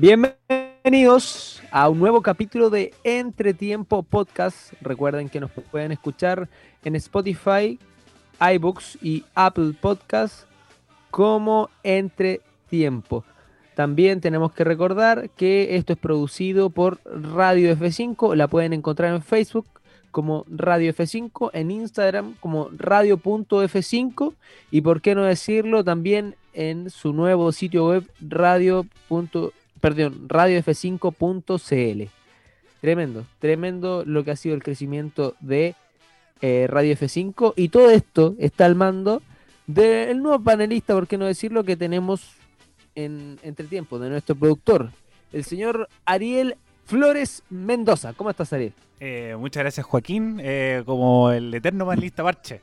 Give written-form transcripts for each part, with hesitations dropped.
Bienvenidos a un nuevo capítulo de Entretiempo Podcast. Recuerden que nos pueden escuchar en Spotify, iBooks y Apple Podcasts como Entretiempo. También tenemos que recordar que esto es producido por Radio F5. La pueden encontrar en Facebook como Radio F5, en Instagram como radio.f5 y, por qué no decirlo, también en su nuevo sitio web radiof5.cl. Tremendo lo que ha sido el crecimiento de Radio F5, y todo esto está al mando del nuevo panelista, por qué no decirlo, que tenemos en Entretiempo, de nuestro productor, el señor Ariel Flores Mendoza. ¿Cómo estás, Ariel? Muchas gracias, Joaquín. Como el eterno panelista parche.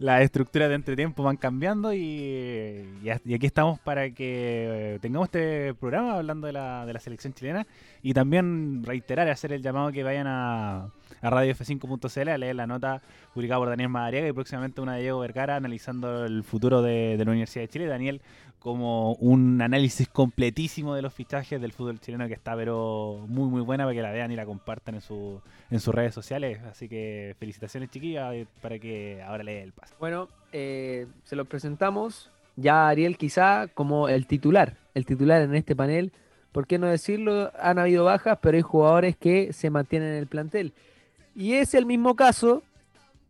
Las estructuras de Entretiempo van cambiando y aquí estamos para que tengamos este programa hablando de la selección chilena, y también reiterar, hacer el llamado que vayan a radiof5.cl a leer la nota publicada por Daniel Madariaga y próximamente una de Diego Vergara analizando el futuro de la Universidad de Chile. Daniel, como un análisis completísimo de los fichajes del fútbol chileno, que está pero muy muy buena, para que la vean y la compartan en sus redes sociales. Así que felicitaciones, chiquillas, para que ahora le dé el paso. Bueno, se los presentamos ya, Ariel, quizá como el titular en este panel, por qué no decirlo. Han habido bajas, pero hay jugadores que se mantienen en el plantel, y es el mismo caso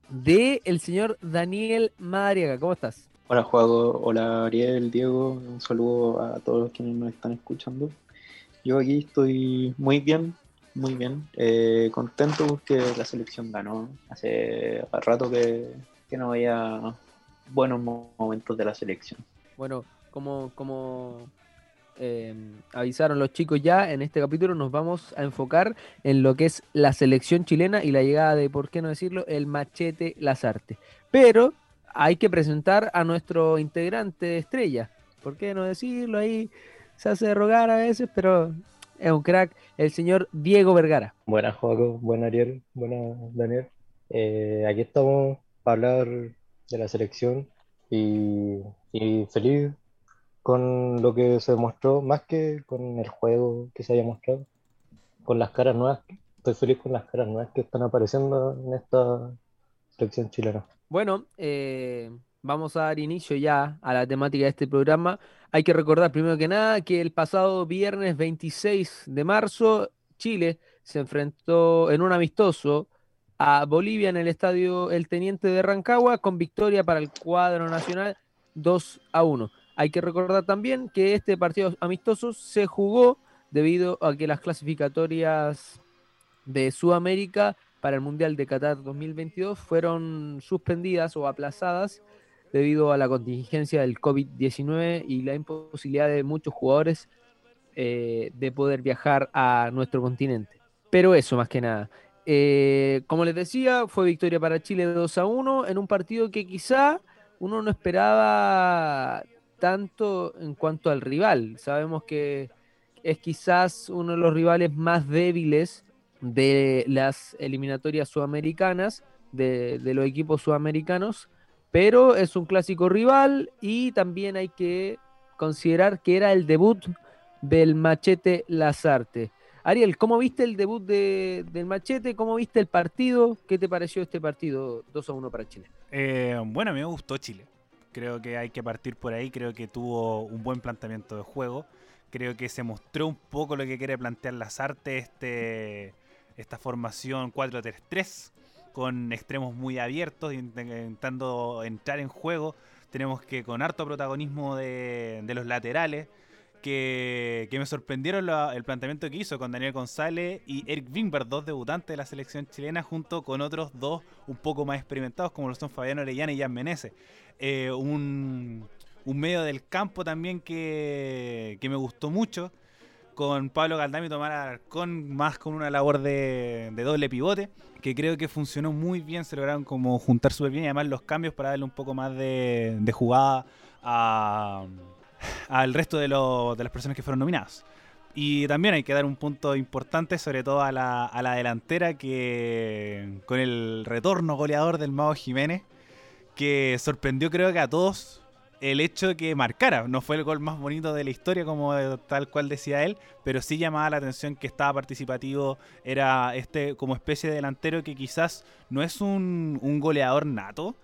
de el señor Daniel Madariaga. ¿Cómo estás? Hola, Juaco. Hola, Ariel, Diego. Un saludo a todos los que nos están escuchando. Yo aquí estoy muy bien. Contento porque la selección ganó. Hace rato que no había buenos momentos de la selección. Bueno, como avisaron los chicos ya, en este capítulo nos vamos a enfocar en lo que es la selección chilena y la llegada de, por qué no decirlo, el machete Lasarte. Pero hay que presentar a nuestro integrante estrella, por qué no decirlo, ahí se hace rogar a veces, pero es un crack, el señor Diego Vergara. Buenas, Joaco. Buenas, Ariel. Buenas, Daniel. Aquí estamos para hablar de la selección y feliz con lo que se demostró, más que con el juego que se había mostrado, con las caras nuevas. Estoy feliz con las caras nuevas que están apareciendo en esta selección chilena. Bueno, vamos a dar inicio ya a la temática de este programa. Hay que recordar, primero que nada, que el pasado viernes 26 de marzo, Chile se enfrentó en un amistoso a Bolivia en el estadio El Teniente de Rancagua, con victoria para el cuadro nacional 2-1. Hay que recordar también que este partido amistoso se jugó debido a que las clasificatorias de Sudamérica para el Mundial de Qatar 2022 fueron suspendidas o aplazadas debido a la contingencia del COVID-19 y la imposibilidad de muchos jugadores de poder viajar a nuestro continente. Pero eso, más que nada. Como les decía, fue victoria para Chile 2-1 en un partido que quizá uno no esperaba tanto en cuanto al rival. Sabemos que es quizás uno de los rivales más débiles de las eliminatorias sudamericanas, de los equipos sudamericanos, pero es un clásico rival, y también hay que considerar que era el debut del machete Lasarte. Ariel, ¿cómo viste el debut del machete? ¿Cómo viste el partido? ¿Qué te pareció este partido 2-1 para Chile? Bueno, a mí me gustó Chile. Creo que hay que partir por ahí. Creo que tuvo un buen planteamiento de juego. Creo que se mostró un poco lo que quiere plantear Lasarte, esta formación 4-3-3 con extremos muy abiertos, intentando entrar en juego. Tenemos que, con harto protagonismo de los laterales, que me sorprendieron el planteamiento que hizo con Daniel González y Erick Wiemberg, dos debutantes de la selección chilena, junto con otros dos un poco más experimentados como lo son Fabiano Orellana y Jean Meneses. Un medio del campo también que me gustó mucho, con Pablo Galdames y Tomás Alarcón, más con una labor de doble pivote, que creo que funcionó muy bien. Se lograron como juntar súper bien, y además los cambios para darle un poco más de jugada al resto de las personas que fueron nominadas. Y también hay que dar un punto importante, sobre todo a la delantera, que con el retorno goleador del Mago Jiménez, que sorprendió, creo que a todos, el hecho de que marcara. No fue el gol más bonito de la historia, como tal cual decía él, pero sí llamaba la atención que estaba participativo, era como especie de delantero que quizás no es un goleador nato,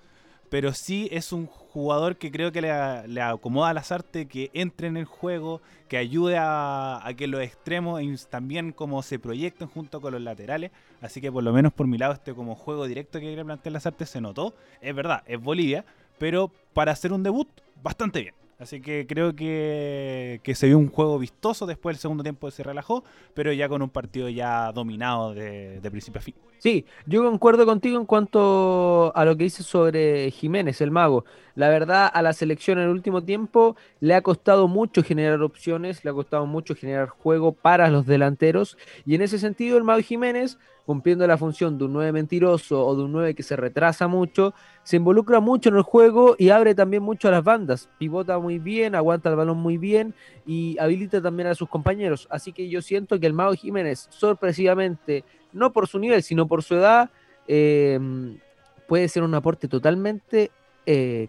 pero sí es un jugador que creo que le acomoda a Lasarte, que entre en el juego, que ayude a que los extremos también como se proyecten junto con los laterales. Así que por lo menos por mi lado como juego directo que quería plantear Lasarte se notó. Es verdad, es Bolivia, pero para hacer un debut, bastante bien. Así que creo que se vio un juego vistoso. Después del segundo tiempo se relajó, pero ya con un partido ya dominado de principio a fin. Sí, yo concuerdo contigo en cuanto a lo que dices sobre Jiménez, el mago. La verdad, a la selección en el último tiempo le ha costado mucho generar opciones, le ha costado mucho generar juego para los delanteros, y en ese sentido el mago Jiménez, cumpliendo la función de un 9 mentiroso o de un 9 que se retrasa mucho, se involucra mucho en el juego y abre también mucho a las bandas, pivota muy bien, aguanta el balón muy bien y habilita también a sus compañeros. Así que yo siento que el Mago Jiménez, sorpresivamente, no por su nivel, sino por su edad, puede ser un aporte totalmente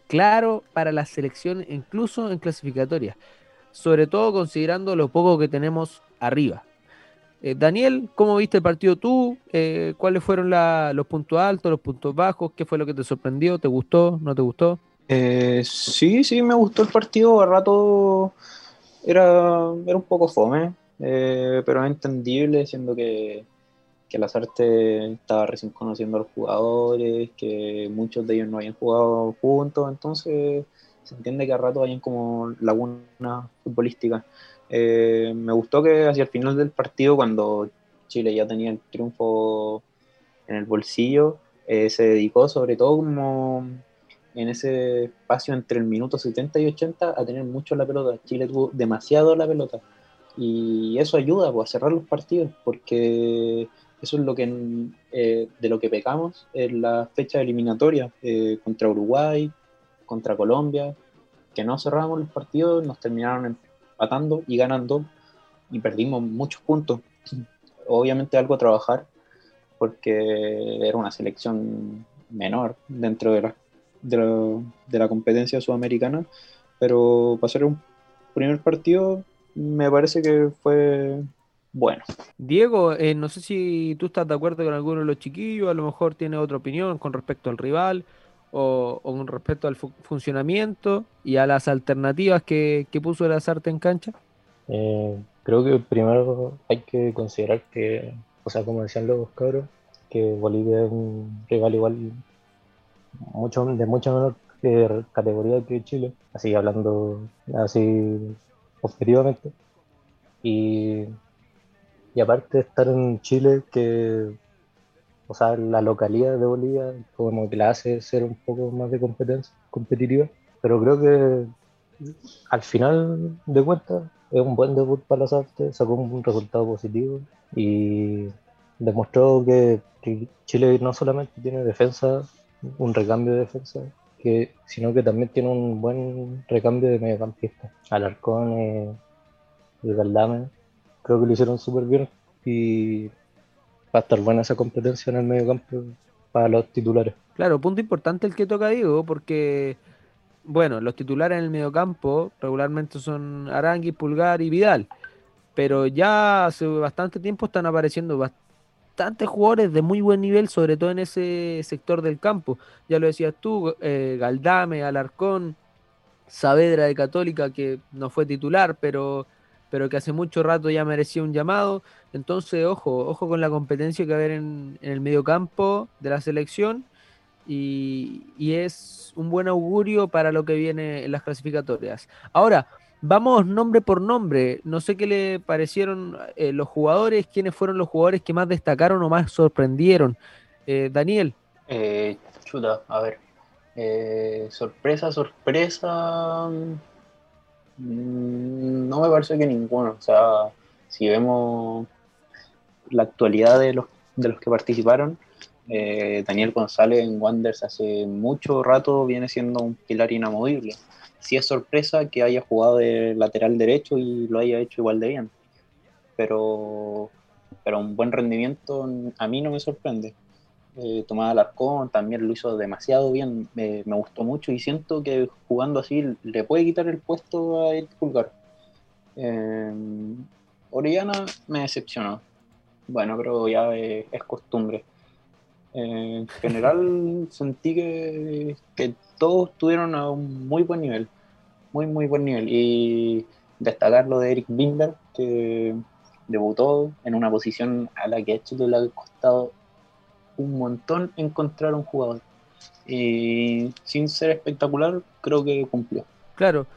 claro para la selección, incluso en clasificatorias, sobre todo considerando lo poco que tenemos arriba. Daniel, ¿cómo viste el partido tú? ¿Cuáles fueron los puntos altos, los puntos bajos? ¿Qué fue lo que te sorprendió? ¿Te gustó? ¿No te gustó? Sí, me gustó el partido. A rato era un poco fome, pero entendible, siendo que Lasarte estaba recién conociendo a los jugadores, que muchos de ellos no habían jugado juntos, entonces se entiende que a rato hayan como lagunas futbolísticas. Me gustó que hacia el final del partido, cuando Chile ya tenía el triunfo en el bolsillo, se dedicó sobre todo como en ese espacio entre el minuto 70 y 80 a tener mucho la pelota. Chile tuvo demasiado la pelota y eso ayuda a cerrar los partidos, porque eso es lo que de lo que pecamos en la fecha eliminatoria, contra Uruguay, contra Colombia, que no cerramos los partidos, nos terminaron empatando y ganando y perdimos muchos puntos. Obviamente algo a trabajar, porque era una selección menor dentro de la competencia sudamericana, pero para hacer un primer partido me parece que fue bueno. Diego, no sé si tú estás de acuerdo con alguno de los chiquillos, a lo mejor tiene otra opinión con respecto al rival o con respecto al funcionamiento y a las alternativas que puso Lasarte en cancha. Creo que primero hay que considerar que, o sea, como decían los cabros, que Bolivia es un rival igual de mucha menor categoría que Chile, así hablando así objetivamente, y aparte de estar en Chile, que, o sea, la localidad de Bolivia como que la hace ser un poco más de competitiva, pero creo que al final de cuentas es un buen debut para Lasarte, sacó un resultado positivo y demostró que Chile no solamente tiene defensa, un recambio de defensa, sino que también tiene un buen recambio de mediocampistas. Alarcón y Galdames creo que lo hicieron súper bien y va a estar buena esa competencia en el mediocampo para los titulares. Claro, punto importante el que toca Diego, porque, bueno, los titulares en el mediocampo regularmente son Arangui, Pulgar y Vidal, pero ya hace bastante tiempo están apareciendo bastantes jugadores de muy buen nivel, sobre todo en ese sector del campo. Ya lo decías tú, Galdames, Alarcón, Saavedra de Católica, que no fue titular, pero que hace mucho rato ya merecía un llamado. Entonces, ojo con la competencia que va a haber en el mediocampo de la selección, y es un buen augurio para lo que viene en las clasificatorias. Ahora, vamos nombre por nombre. No sé qué le parecieron los jugadores, quiénes fueron los jugadores que más destacaron o más sorprendieron. Daniel. A ver. Sorpresa... No me parece que ninguno. O sea, si vemos la actualidad de los que participaron, Daniel González en Wanderers hace mucho rato viene siendo un pilar inamovible. Sí es sorpresa que haya jugado de lateral derecho y lo haya hecho igual de bien, pero un buen rendimiento a mí no me sorprende. Tomás Alarcón también lo hizo demasiado bien, me gustó mucho y siento que jugando así le puede quitar el puesto a Erick Pulgar. Orellana me decepcionó, bueno, pero ya es costumbre. En general sentí que todos tuvieron a un muy buen nivel, muy buen nivel, y destacar lo de Erick Wiemberg, que debutó en una posición a la que a Chile le ha costado un montón encontrar un jugador, y sin ser espectacular creo que cumplió. Claro,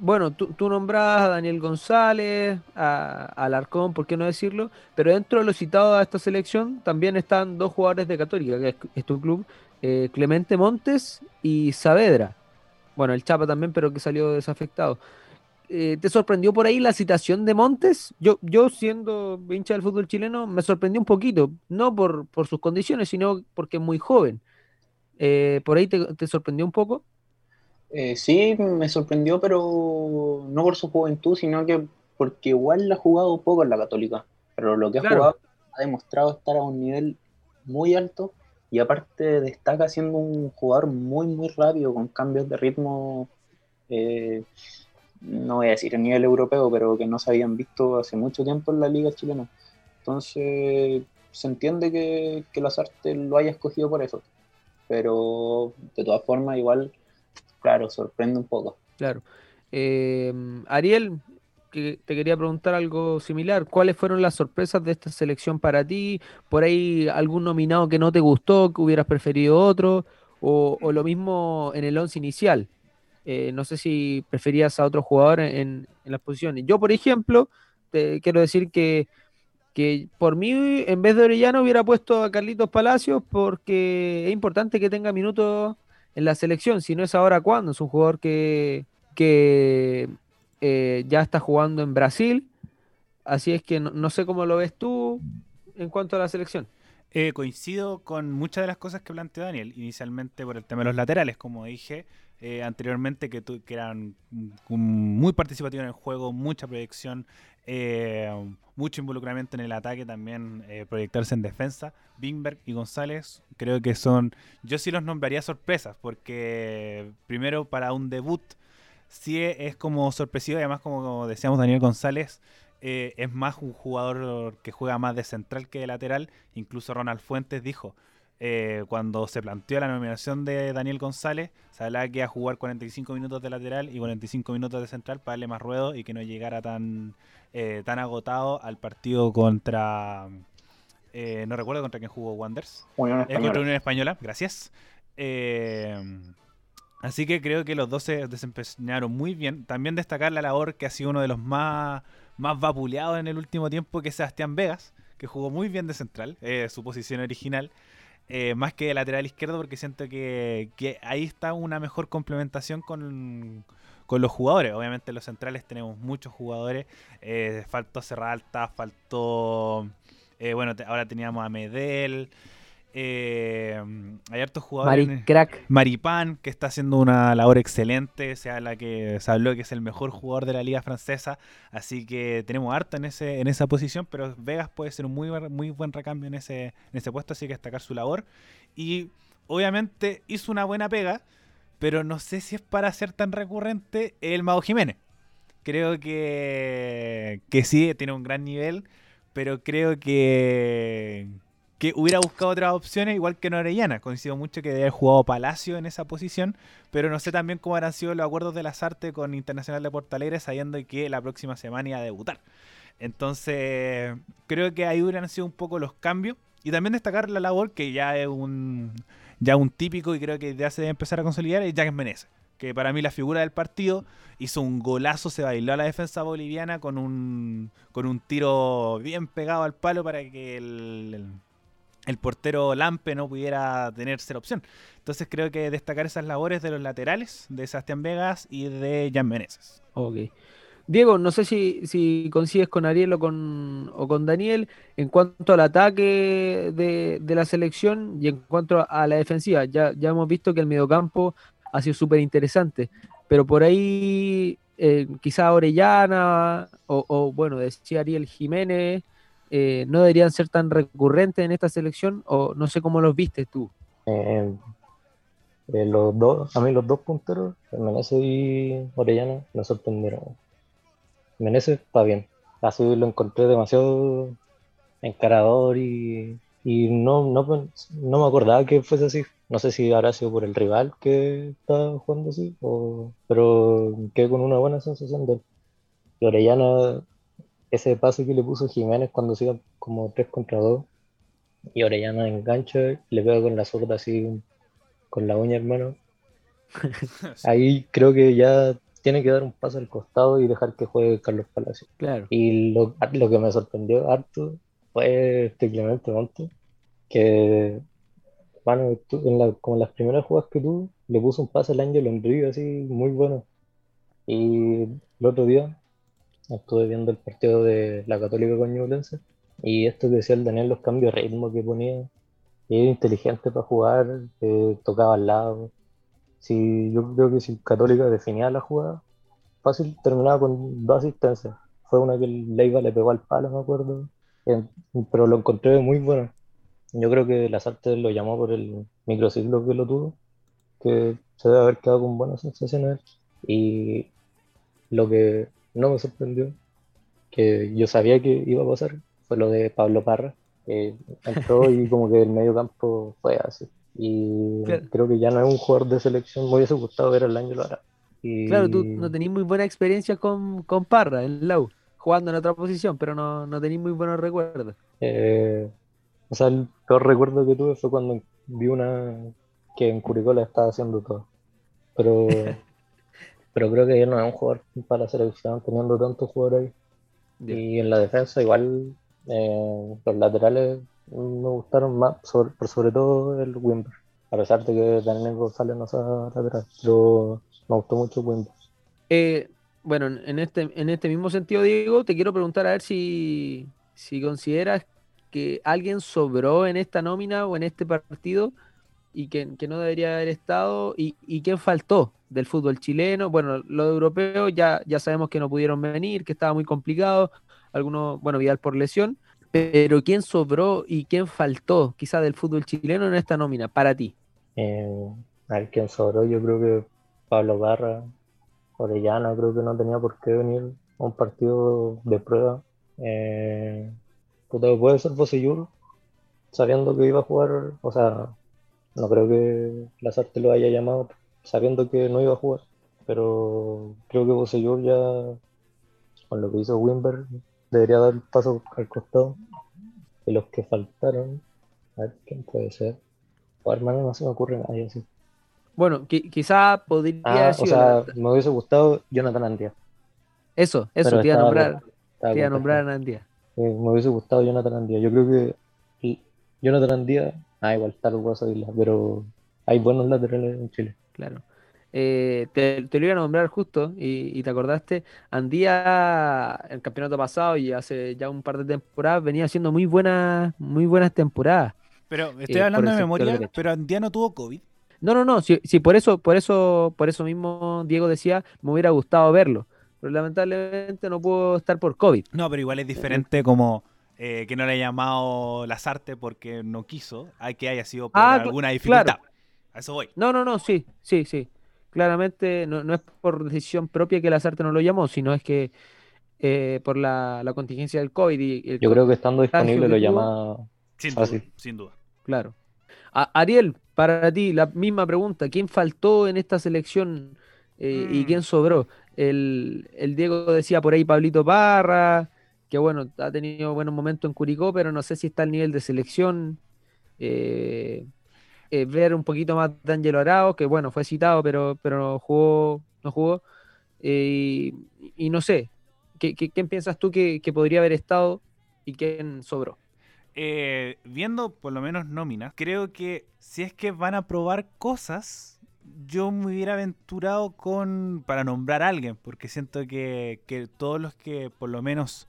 bueno, tú nombrabas a Daniel González, a Alarcón, por qué no decirlo, pero dentro de los citados a esta selección también están dos jugadores de Católica, que es tu club, Clemente Montes y Saavedra, bueno, el Chapa también, pero que salió desafectado. ¿Te sorprendió por ahí la citación de Montes? Yo siendo hincha del fútbol chileno me sorprendió un poquito, no por sus condiciones, sino porque es muy joven. ¿Por ahí te sorprendió un poco? Sí, me sorprendió, pero no por su juventud, sino que porque igual la ha jugado poco en la Católica, pero lo que ha jugado ha demostrado estar a un nivel muy alto, y aparte destaca siendo un jugador muy rápido, con cambios de ritmo, no voy a decir a nivel europeo, pero que no se habían visto hace mucho tiempo en la liga chilena. Entonces se entiende que Lasarte lo haya escogido por eso, pero de todas formas igual, claro, sorprende un poco. Claro. Ariel, que te quería preguntar algo similar. ¿Cuáles fueron las sorpresas de esta selección para ti? ¿Por ahí algún nominado que no te gustó, que hubieras preferido otro? O lo mismo en el once inicial. No sé si preferías a otro jugador en las posiciones. Yo, por ejemplo, te quiero decir que por mí, en vez de Orellana, hubiera puesto a Carlitos Palacios, porque es importante que tenga minutos en la selección. Si no es ahora, ¿cuándo? Es un jugador que ya está jugando en Brasil. Así es que no sé cómo lo ves tú en cuanto a la selección. Coincido con muchas de las cosas que planteó Daniel. Inicialmente por el tema de los laterales, como dije anteriormente, que eran muy participativos en el juego, mucha proyección, mucho involucramiento en el ataque también, proyectarse en defensa. Wiemberg y González creo que son, yo sí los nombraría sorpresas, porque primero para un debut sí es como sorpresivo, y además como decíamos, Daniel González es más un jugador que juega más de central que de lateral. Incluso Ronald Fuentes dijo, cuando se planteó la nominación de Daniel González, se hablaba que iba a jugar 45 minutos de lateral y 45 minutos de central para darle más ruedo y que no llegara tan agotado al partido contra... no recuerdo contra quién jugó Wanderers. Contra Unión Española, gracias. Así que creo que los dos se desempeñaron muy bien. También destacar la labor que ha sido uno de los más vapuleados en el último tiempo, que es Sebastián Vegas, que jugó muy bien de central, su posición original. Más que de lateral izquierdo, porque siento que ahí está una mejor complementación con los jugadores. Obviamente en los centrales tenemos muchos jugadores, faltó Sierralta, ahora teníamos a Medel, hay hartos jugadores. Maripán, que está haciendo una labor excelente, se habló que es el mejor jugador de la liga francesa, así que tenemos harto en esa posición, pero Vegas puede ser un muy buen recambio en ese puesto, así que destacar su labor. Y obviamente hizo una buena pega, pero no sé si es para ser tan recurrente el Mago Jiménez. Creo que sí, tiene un gran nivel, pero creo que hubiera buscado otras opciones, igual que en Orellana. Coincido mucho que debe haber jugado Palacio en esa posición, pero no sé también cómo habrán sido los acuerdos de Lasarte con Internacional de Porto Alegre, sabiendo que la próxima semana iba a debutar. Entonces, creo que ahí hubieran sido un poco los cambios. Y también destacar la labor, que ya es un típico y creo que ya se debe empezar a consolidar, es Jean Meneses, que para mí la figura del partido. Hizo un golazo, se bailó a la defensa boliviana con un tiro bien pegado al palo para que el portero Lampe no pudiera tener cero opción. Entonces creo que destacar esas labores de los laterales, de Sebastián Vegas y de Jean Meneses. Okay. Diego, no sé si coincides con Ariel o con Daniel en cuanto al ataque de la selección y en cuanto a la defensiva. Ya hemos visto que el mediocampo ha sido súper interesante, pero por ahí quizá Orellana o bueno, decía Ariel, Jiménez no deberían ser tan recurrentes en esta selección, o no sé cómo los viste tú. Los dos, a mí los dos punteros, Meneses y Orellana, me sorprendieron. Meneses está bien, así lo encontré demasiado encarador y no me acordaba que fuese así. No sé si habrá sido por el rival que está jugando así, pero quedé con una buena sensación de él. Y Orellana, ese pase que le puso Jiménez cuando se iba como 3-2, y Orellana engancha, le pega con la zurda así, con la uña, hermano. Ahí creo que ya tiene que dar un paso al costado y dejar que juegue Carlos Palacios. Claro. Y lo que me sorprendió harto fue Clemente Montes, que, bueno, como las primeras jugadas que tuvo, le puso un pase al Ángel Enrío así, muy bueno. Y el otro día estuve viendo el partido de la Católica con Ñublense, y esto que decía el Daniel, los cambios de ritmo que ponía. Era inteligente para jugar, tocaba al lado. Sí, yo creo que si Católica definía la jugada, fácil terminaba con 2 asistencias. Fue una que Leiva le pegó al palo, me acuerdo. Pero lo encontré muy bueno. Yo creo que Lasarte lo llamó por el microciclo que lo tuvo, que se debe haber quedado con buenas sensaciones. Y lo que no me sorprendió, que yo sabía que iba a pasar, fue lo de Pablo Parra. Entró y como que el medio campo fue así, y claro, creo que ya no es un jugador de selección. Me hubiese gustado ver al Ángelo ahora, y claro, tú no tenés muy buena experiencia con Parra en la U, jugando en otra posición, pero no tenés muy buenos recuerdos. O sea, el peor recuerdo que tuve fue cuando vi una que en Curicó la estaba haciendo todo, pero creo que ya no es un jugador para la selección teniendo tantos jugadores ahí. Yeah. Y en la defensa igual. Los laterales me gustaron más, sobre todo el Wiemberg, a pesar de que Daniel González no sea lateral, pero me gustó mucho Wiemberg. Bueno, en este mismo sentido, Diego, te quiero preguntar a ver si consideras que alguien sobró en esta nómina o en este partido y que no debería haber estado, y quién faltó del fútbol chileno. Bueno, los europeos ya sabemos que no pudieron venir, que estaba muy complicado. Algunos, bueno, Vidal por lesión, pero ¿quién sobró y quién faltó quizás del fútbol chileno en esta nómina para ti? A ver, ¿quién sobró? Yo creo que Pablo Parra, Orellana, creo que no tenía por qué venir a un partido de prueba. Puede ser Beausejour, sabiendo que iba a jugar, o sea, no creo que Lasarte lo haya llamado sabiendo que no iba a jugar, pero creo que Beausejour ya, con lo que hizo Wiemberg, debería dar el paso al costado. Y los que faltaron, a ver quién puede ser. O hermano, no se me ocurre nadie así. Bueno, quizá podría decir, o sea, me hubiese gustado Jonathan Andía. Eso, pero te iba a nombrar. Te iba a nombrar a Andía. Me hubiese gustado Jonathan Andía. Yo creo que Jonathan Andía, igual tal vez, pero hay buenos laterales en Chile. Claro. Te lo iba a nombrar justo y te acordaste. Andía, el campeonato pasado y hace ya un par de temporadas, venía haciendo muy buenas temporadas. Pero estoy hablando de memoria, pero Andía no tuvo COVID. No, sí, por eso mismo Diego decía, me hubiera gustado verlo, pero lamentablemente no pudo estar por COVID. No, pero igual es diferente como que no le haya llamado Lasarte porque no quiso, hay que haya sido por alguna dificultad. Claro. A eso voy. No, sí. Claramente no es por decisión propia que Lasarte no lo llamó, sino es que por la contingencia del COVID. Yo creo que estando disponible lo llama sin duda. Claro. Ariel, para ti la misma pregunta. ¿Quién faltó en esta selección y quién sobró? El Diego decía por ahí Pablito Parra, que bueno, ha tenido buenos momentos en Curicó, pero no sé si está al nivel de selección. Ver un poquito más de Ángelo Arao, que bueno, fue citado, pero no jugó. Y no sé, ¿quién piensas tú que podría haber estado y quién sobró? Viendo por lo menos nóminas, creo que si es que van a probar cosas, yo me hubiera aventurado para nombrar a alguien, porque siento que todos los que por lo menos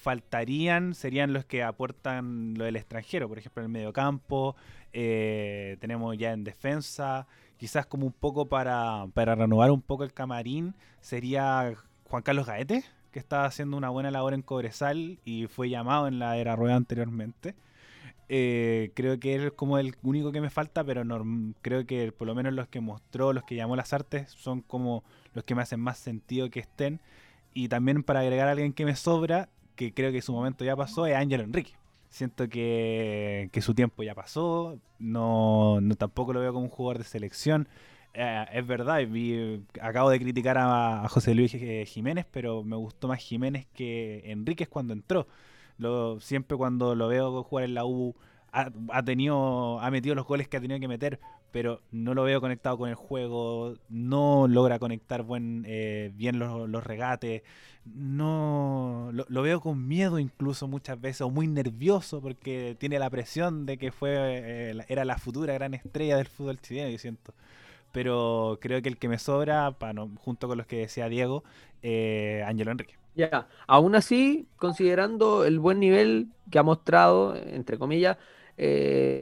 faltarían serían los que aportan lo del extranjero. Por ejemplo, en el mediocampo, tenemos ya en defensa, quizás como un poco para renovar un poco el camarín, sería Juan Carlos Gaete, que estaba haciendo una buena labor en Cobresal y fue llamado en la era Rueda anteriormente. Creo que él es como el único que me falta, pero creo que por lo menos los que mostró, los que llamó Lasarte, son como los que me hacen más sentido que estén. Y también para agregar a alguien que me sobra, que creo que su momento ya pasó, es Ángel Enrique. Siento que su tiempo ya pasó, no tampoco lo veo como un jugador de selección. Es verdad, acabo de criticar a José Luis Jiménez, pero me gustó más Jiménez que Enríquez cuando entró. Siempre cuando lo veo jugar en la U ha metido los goles que ha tenido que meter, pero no lo veo conectado con el juego, no logra conectar bien los regates, no lo veo con miedo incluso muchas veces, o muy nervioso porque tiene la presión de que era la futura gran estrella del fútbol chileno, yo siento. Pero creo que el que me sobra, junto con los que decía Diego, Ángelo Enrique. Ya, aún así, considerando el buen nivel que ha mostrado, entre comillas,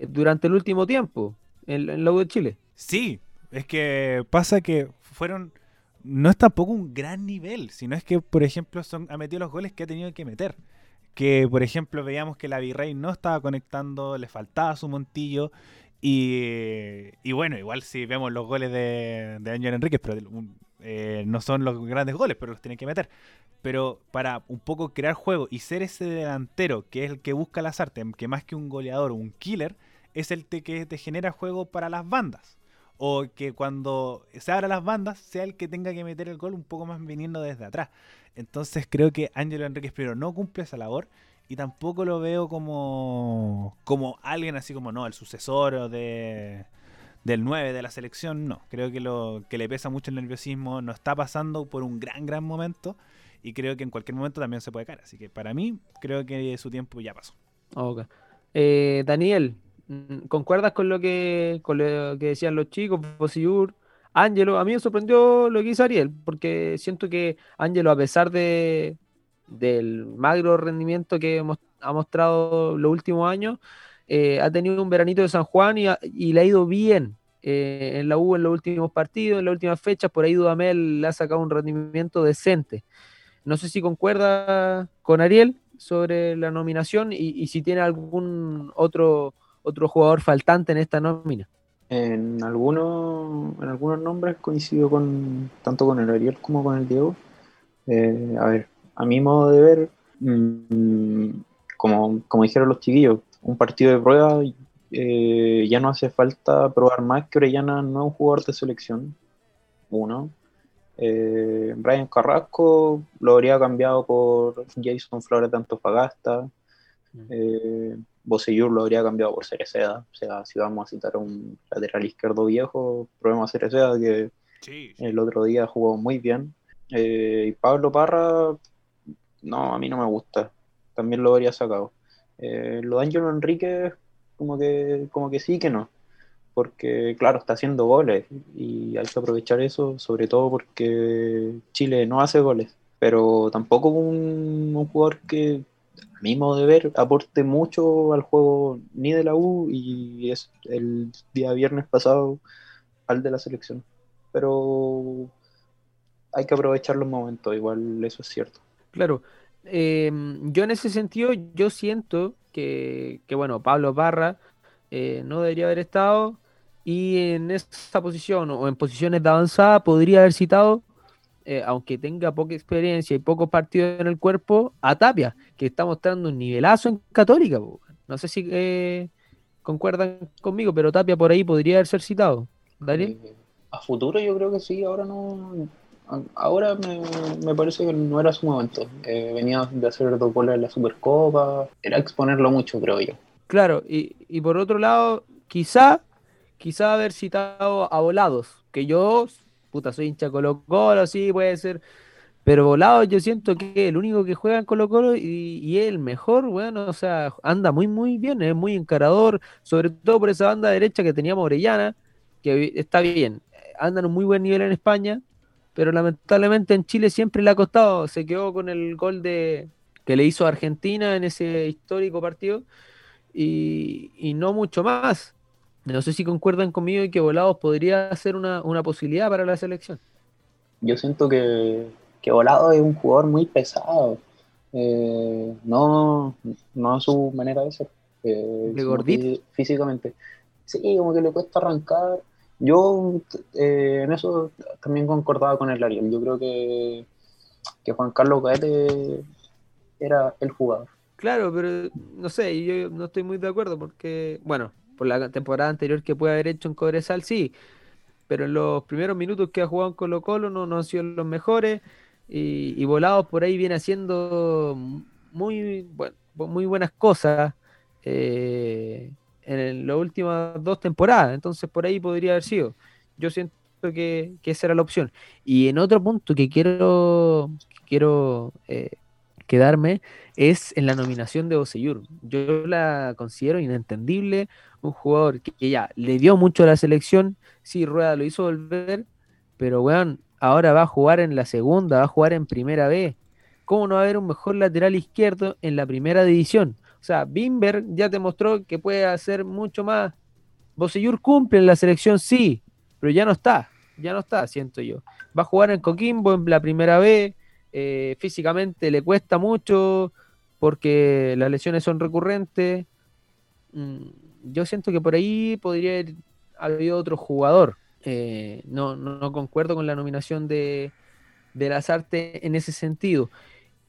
durante el último tiempo, en la U de Chile. Sí, es que pasa que no es tampoco un gran nivel, sino es que, por ejemplo, ha metido los goles que ha tenido que meter. Que, por ejemplo, veíamos que la Virrey no estaba conectando, le faltaba su Montillo. Y bueno, igual si vemos los goles de Ángel Enríquez, pero no son los grandes goles, pero los tienen que meter. Pero para un poco crear juego y ser ese delantero que es el que busca Lasarte, que más que un goleador o un killer, es el que te genera juego para las bandas. O que cuando se abran las bandas sea el que tenga que meter el gol un poco más viniendo desde atrás. Entonces creo que Ángel Enríquez primero no cumple esa labor. Y tampoco lo veo como alguien así como, no, el sucesor del 9 de la selección, no. Creo que le pesa mucho el nerviosismo, no está pasando por un gran momento y creo que en cualquier momento también se puede caer. Así que para mí, creo que su tiempo ya pasó. Okay. Daniel, ¿concuerdas con lo que decían los chicos? Beausejour, Ángelo, a mí me sorprendió lo que hizo Ariel, porque siento que Ángelo, a pesar del magro rendimiento que ha mostrado los últimos años, ha tenido un veranito de San Juan y le ha ido bien en la U en los últimos partidos, en las últimas fechas. Por ahí Dudamel le ha sacado un rendimiento decente. No sé si concuerda con Ariel sobre la nominación y si tiene algún otro jugador faltante en esta nómina. En algunos nombres coincido tanto con el Ariel como con el Diego. A ver, a mi modo de ver, como dijeron los chiquillos, un partido de prueba, ya no hace falta probar más que Orellana no es un jugador de selección. Uno, Brian Carrasco lo habría cambiado por Jason Flores de Antofagasta, Beausejour lo habría cambiado por Cereceda. O sea, si vamos a citar a un lateral izquierdo viejo, probemos a Cereceda, que el otro día jugó muy bien. Y Pablo Parra, no, a mí no me gusta. También lo habría sacado. Lo de Ángelo Enríquez, como que sí que no. Porque, claro, está haciendo goles. Y hay que aprovechar eso, sobre todo porque Chile no hace goles. Pero tampoco un jugador que, a mi modo de ver, aporte mucho al juego ni de la U. Y es el día viernes pasado al de la selección. Pero hay que aprovechar los momentos, igual eso es cierto. Claro, yo en ese sentido, yo siento que bueno, Pablo Parra no debería haber estado, y en esa posición o en posiciones de avanzada podría haber citado, aunque tenga poca experiencia y pocos partidos en el cuerpo, a Tapia, que está mostrando un nivelazo en Católica. No sé si concuerdan conmigo, pero Tapia por ahí podría haber ser citado. ¿Daniel? A futuro yo creo que sí, ahora no. Ahora me parece que no era su momento. Venía de hacer dos goles en la Supercopa. Era exponerlo mucho, creo yo. Claro, y por otro lado, quizá haber citado a Volados, que yo, soy hincha Colo-Colo, sí, puede ser. Pero Volados yo siento que el único que juega en Colo-Colo y es el mejor, bueno, o sea, anda muy, muy bien, es muy encarador, sobre todo por esa banda derecha que teníamos Orellana, que está bien, anda en un muy buen nivel en España. Pero lamentablemente en Chile siempre le ha costado. Se quedó con el gol que le hizo a Argentina en ese histórico partido y no mucho más. No sé si concuerdan conmigo y que Volados podría ser una posibilidad para la selección. Yo siento que que Volados es un jugador muy pesado, no su manera de ser, de gordito físicamente, sí, como que le cuesta arrancar. Yo en eso también concordaba con el Ariel. Yo creo que Juan Carlos Gaete era el jugador. Claro, pero no sé, yo no estoy muy de acuerdo porque, bueno, por la temporada anterior que puede haber hecho en Cobresal, sí, pero en los primeros minutos que ha jugado en Colo-Colo no han sido los mejores y Volados por ahí viene haciendo muy buenas cosas en las últimas dos temporadas, entonces por ahí podría haber sido. Yo siento que esa era la opción. Y en otro punto que quiero quedarme es en la nominación de Beausejour. Yo la considero inentendible, un jugador que ya le dio mucho a la selección, sí, Rueda lo hizo volver, pero weón, ahora va a jugar en la segunda, va a jugar en primera B. ¿Cómo no va a haber un mejor lateral izquierdo en la primera división? O sea, Wiemberg ya te mostró que puede hacer mucho más. Beausejour cumple en la selección, sí, pero ya no está, siento yo. Va a jugar en Coquimbo en la primera B, físicamente le cuesta mucho porque las lesiones son recurrentes. Yo siento que por ahí podría haber habido otro jugador. No concuerdo con la nominación de Lasarte en ese sentido.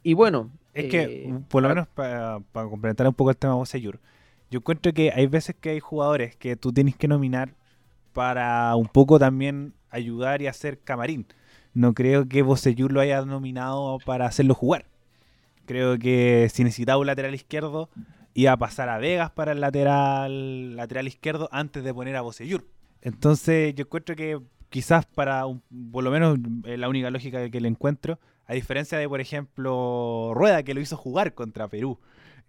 Y bueno, es que por lo menos para complementar un poco el tema Beausejour, yo encuentro que hay veces que hay jugadores que tú tienes que nominar para un poco también ayudar y hacer camarín. No creo que Beausejour lo haya nominado para hacerlo jugar. Creo que si necesitaba un lateral izquierdo, iba a pasar a Vegas para el lateral izquierdo antes de poner a Beausejour. Entonces yo encuentro que quizás por lo menos la única lógica que le encuentro, a diferencia de, por ejemplo, Rueda, que lo hizo jugar contra Perú.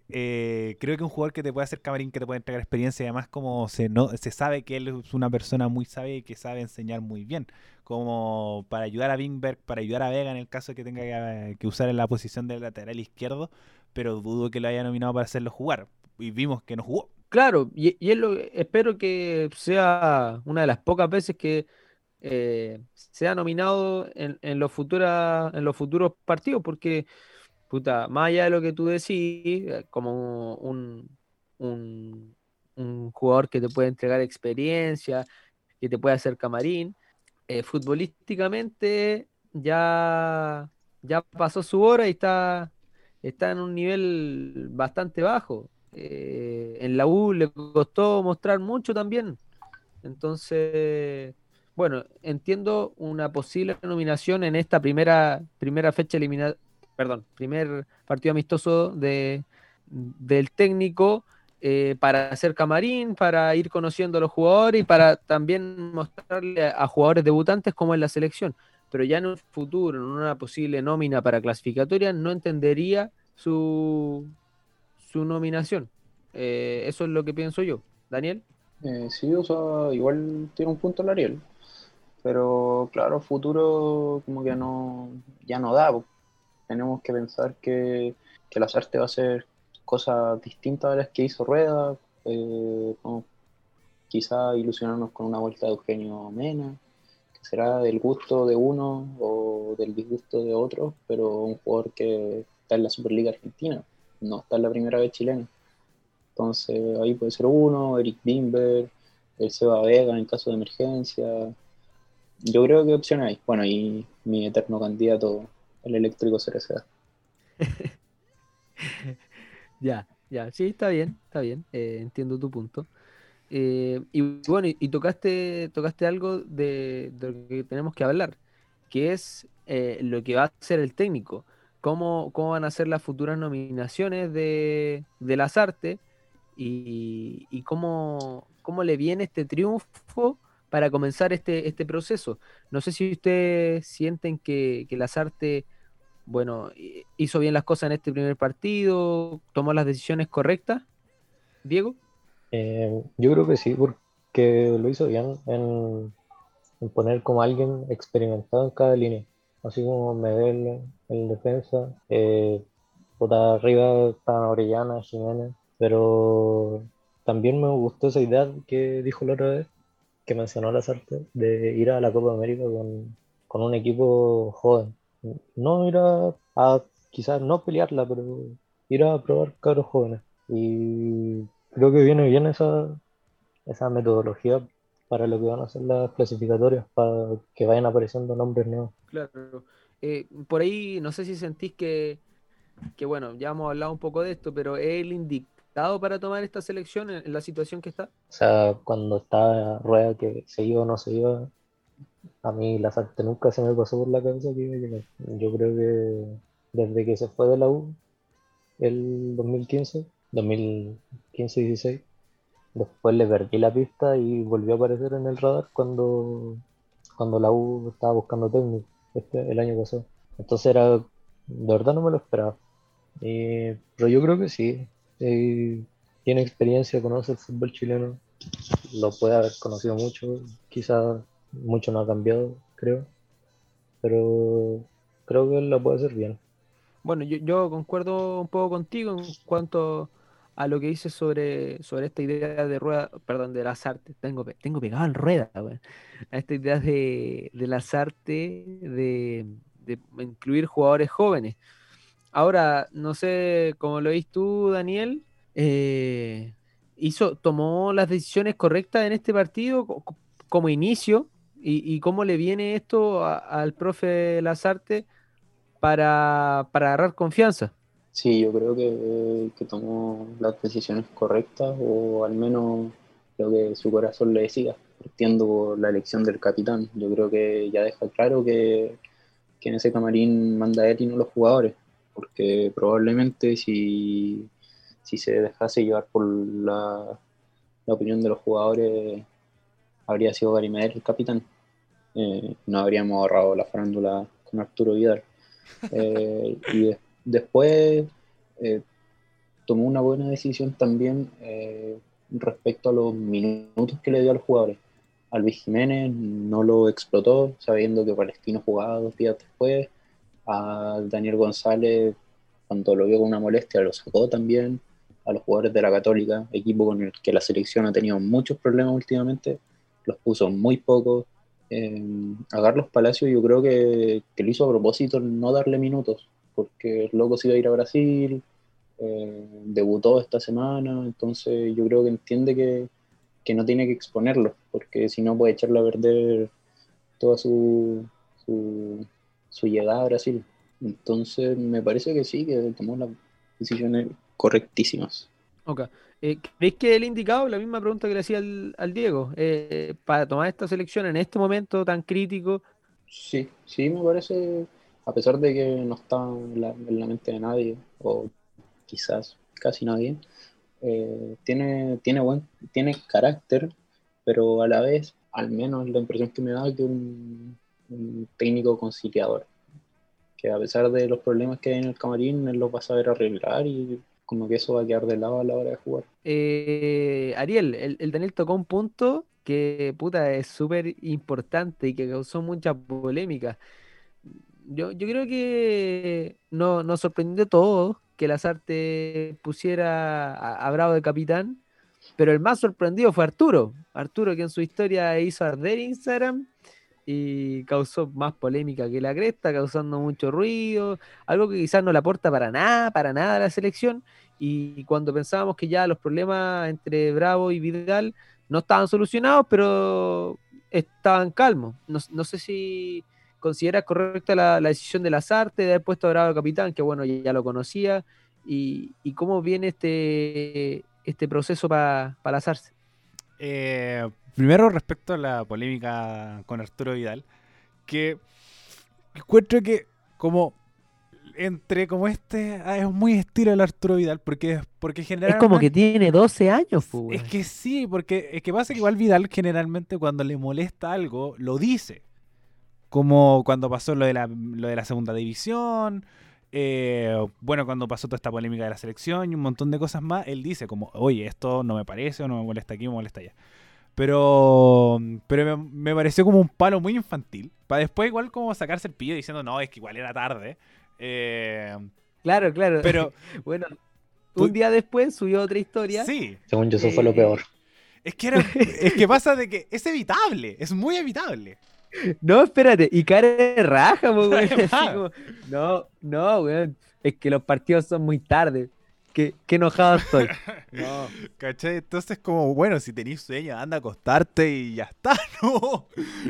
Creo que un jugador que te puede hacer camarín, que te puede entregar experiencia, y además como se sabe que él es una persona muy sabia y que sabe enseñar muy bien, como para ayudar a Wiemberg, para ayudar a Vega en el caso que tenga que usar en la posición del lateral izquierdo, pero dudo que lo haya nominado para hacerlo jugar, y vimos que no jugó. Claro, y espero que sea una de las pocas veces que sea nominado en los futuros partidos, porque más allá de lo que tú decís, como un jugador que te puede entregar experiencia, que te puede hacer camarín, futbolísticamente ya pasó su hora y está en un nivel bastante bajo. En la U le costó mostrar mucho también. Entonces, bueno, entiendo una posible nominación en esta primera fecha eliminatoria. Perdón, primer partido amistoso del técnico para hacer camarín, para ir conociendo a los jugadores y para también mostrarle a jugadores debutantes cómo es la selección. Pero ya en un futuro, en una posible nómina para clasificatoria, no entendería su nominación. Eso es lo que pienso yo. ¿Daniel? Sí, o sea, igual tiene un punto el Ariel. Pero claro, futuro como que ya no da. Tenemos que pensar que Lasarte va a hacer cosas distintas a las que hizo Rueda, quizá ilusionarnos con una vuelta de Eugenio Mena, que será del gusto de uno o del disgusto de otro, pero un jugador que está en la Superliga Argentina, no está en la primera vez chilena. Entonces ahí puede ser uno, Erick Wiemberg, el Seba Vega en caso de emergencia. Yo creo que opción hay. Bueno, y mi eterno candidato, el eléctrico Cereceda. Ya, sí, está bien. Entiendo tu punto. Y bueno, y tocaste algo de lo que tenemos que hablar, que es lo que va a hacer el técnico. Cómo van a ser las futuras nominaciones de Lasarte y cómo le viene este triunfo para comenzar este proceso. No sé si ustedes sienten que Lasarte, bueno, hizo bien las cosas en este primer partido, tomó las decisiones correctas. ¿Diego? Yo creo que sí, porque lo hizo bien en poner como alguien experimentado en cada línea, así como Medel en defensa, por arriba están Orellana, Jiménez, pero también me gustó esa idea que dijo la otra vez, que mencionó Lasarte, de ir a la Copa América con un equipo joven, no ir a quizás no pelearla, pero ir a probar cabros jóvenes. Y creo que viene bien esa metodología para lo que van a ser las clasificatorias, para que vayan apareciendo nombres nuevos. Claro. Por ahí, no sé si sentís que, bueno, ya hemos hablado un poco de esto, pero ¿es el indicado para tomar esta selección en la situación que está? O sea, cuando estaba Rueda, que se iba o no se iba, a mí Lasarte nunca se me pasó por la cabeza que iba a llegar. Yo creo que desde que se fue de la U, el 2015-16, después le perdí la pista y volvió a aparecer en el radar cuando la U estaba buscando técnico el año pasado. Entonces era, de verdad no me lo esperaba. Pero yo creo que sí. Tiene experiencia, conoce el fútbol chileno, lo puede haber conocido mucho, quizás mucho no ha cambiado, creo. Pero creo que lo puede hacer bien. Bueno, yo concuerdo un poco contigo en cuanto a lo que dices sobre esta idea de Rueda, perdón, de Lasarte. Tengo pegado en Rueda, güey. A esta idea de Lasarte de incluir jugadores jóvenes. Ahora, no sé cómo lo veis tú, Daniel. ¿Tomó las decisiones correctas en este partido como inicio? ¿Y cómo le viene esto al profe Lasarte para agarrar confianza? Sí, yo creo que tomó las decisiones correctas, o al menos lo que su corazón le decía, partiendo por la elección del capitán. Yo creo que ya deja claro que en ese camarín manda él y no los jugadores, porque probablemente si se dejase llevar por la opinión de los jugadores, habría sido Gary Medel el capitán. No habríamos ahorrado la farándula con Arturo Vidal. Y después tomó una buena decisión también respecto a los minutos que le dio a los jugadores. A Luis Jiménez no lo explotó, sabiendo que Palestino jugaba 2 días después. A Daniel González, cuando lo vio con una molestia, lo sacó también. A los jugadores de la Católica, equipo con el que la selección ha tenido muchos problemas últimamente, los puso muy pocos. A Carlos Palacios yo creo que lo hizo a propósito no darle minutos, porque el loco se iba a ir a Brasil, debutó esta semana, entonces yo creo que entiende que no tiene que exponerlo, porque si no puede echarle a perder toda su llegada a Brasil. Entonces me parece que sí, que tomó las decisiones correctísimas. Okay. ¿Crees que el indicado, la misma pregunta que le hacía al Diego, para tomar esta selección en este momento tan crítico? Sí, me parece, a pesar de que no está en la mente de nadie, o quizás casi nadie, tiene carácter, pero a la vez, al menos la impresión que me da es que un técnico conciliador, que a pesar de los problemas que hay en el camarín, él los va a saber arreglar y como que eso va a quedar de lado a la hora de jugar. Ariel, el Daniel tocó un punto que, puta, es súper importante y que causó mucha polémica. Yo creo que nos sorprendió a todos que Lasarte pusiera a Bravo de capitán, pero el más sorprendido fue Arturo, que en su historia hizo arder Instagram y causó más polémica que la cresta, causando mucho ruido, algo que quizás no le aporta para nada a la selección. Y cuando pensábamos que ya los problemas entre Bravo y Vidal no estaban solucionados, pero estaban calmos. No sé si considera correcta la decisión de Lasarte de haber puesto a Bravo capitán, que bueno, ya lo conocía, y cómo viene este proceso para Lasarte. Primero, respecto a la polémica con Arturo Vidal, que encuentro que es muy estilo el Arturo Vidal, porque generalmente... Es como que tiene 12 años, güey. Es que sí, porque es que pasa que igual Vidal generalmente cuando le molesta algo, lo dice. Como cuando pasó lo de la segunda división, bueno, cuando pasó toda esta polémica de la selección y un montón de cosas más, él dice como, oye, esto no me parece, o no me molesta aquí, me molesta allá. Pero me pareció como un palo muy infantil, para después igual como sacarse el pillo diciendo, no, es que igual era tarde. Claro. Pero bueno, un día después subió otra historia. Sí. Según yo, eso fue lo peor. Es que pasa de que es evitable, es muy evitable. No, espérate, y cara de raja, güey. No, güey. Es que los partidos son muy tarde. Qué enojado estoy. No. ¿Cachai? Entonces, como, bueno, si tenés sueño, anda a acostarte y ya está.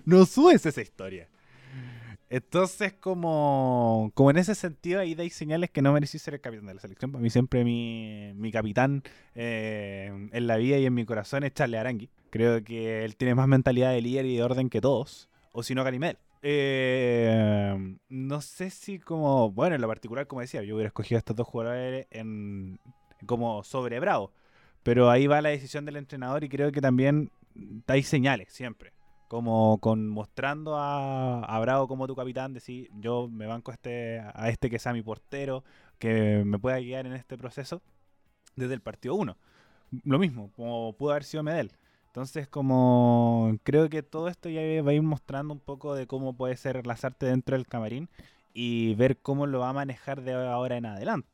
No subes esa historia. Entonces, como en ese sentido, ahí dais señales que no merecís ser el capitán de la selección. Para mí siempre mi capitán en la vida y en mi corazón es Charles Arangui. Creo que él tiene más mentalidad de líder y de orden que todos. O si no, Garimel. No sé si como... Bueno, en lo particular, como decía, yo hubiera escogido a estos dos jugadores como sobre Bravo. Pero ahí va la decisión del entrenador y creo que también hay señales siempre. Como con mostrando a Bravo como tu capitán, decir yo me banco a este que sea mi portero, que me pueda guiar en este proceso desde el partido 1. Lo mismo, como pudo haber sido Medel. Entonces, como creo que todo esto ya va a ir mostrando un poco de cómo puede ser Lasarte dentro del camarín y ver cómo lo va a manejar de ahora en adelante.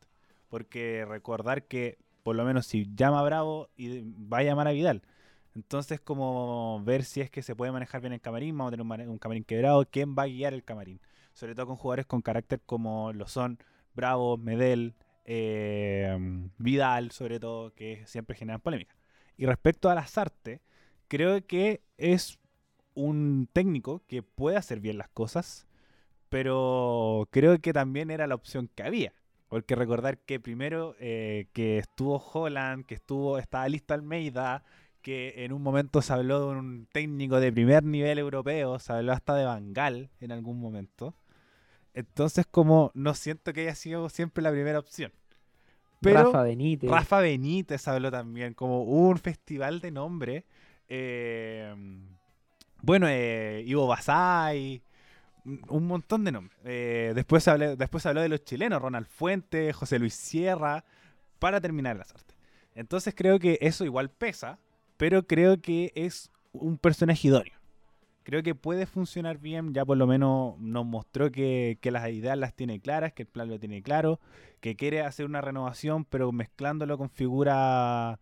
Porque recordar que, por lo menos si llama a Bravo, va a llamar a Vidal. Entonces, como ver si es que se puede manejar bien el camarín, vamos a tener un camarín quebrado, quién va a guiar el camarín. Sobre todo con jugadores con carácter como lo son Bravo, Medel, Vidal, sobre todo, que siempre generan polémica. Y respecto a Lasarte, creo que es un técnico que puede hacer bien las cosas, pero creo que también era la opción que había. Porque recordar que primero que estuvo Holland, estaba listo Almeida, que en un momento se habló de un técnico de primer nivel europeo, se habló hasta de Van Gaal en algún momento. Entonces, como no siento que haya sido siempre la primera opción. Pero Rafa Benítez habló también, como hubo un festival de nombre. Ivo Basay, un montón de nombres. Después habló de los chilenos, Ronald Fuentes, José Luis Sierra, para terminar Lasarte. Entonces creo que eso igual pesa, pero creo que es un personaje idóneo. Creo que puede funcionar bien, ya por lo menos nos mostró que las ideas las tiene claras, que el plan lo tiene claro, que quiere hacer una renovación, pero mezclándolo con figuras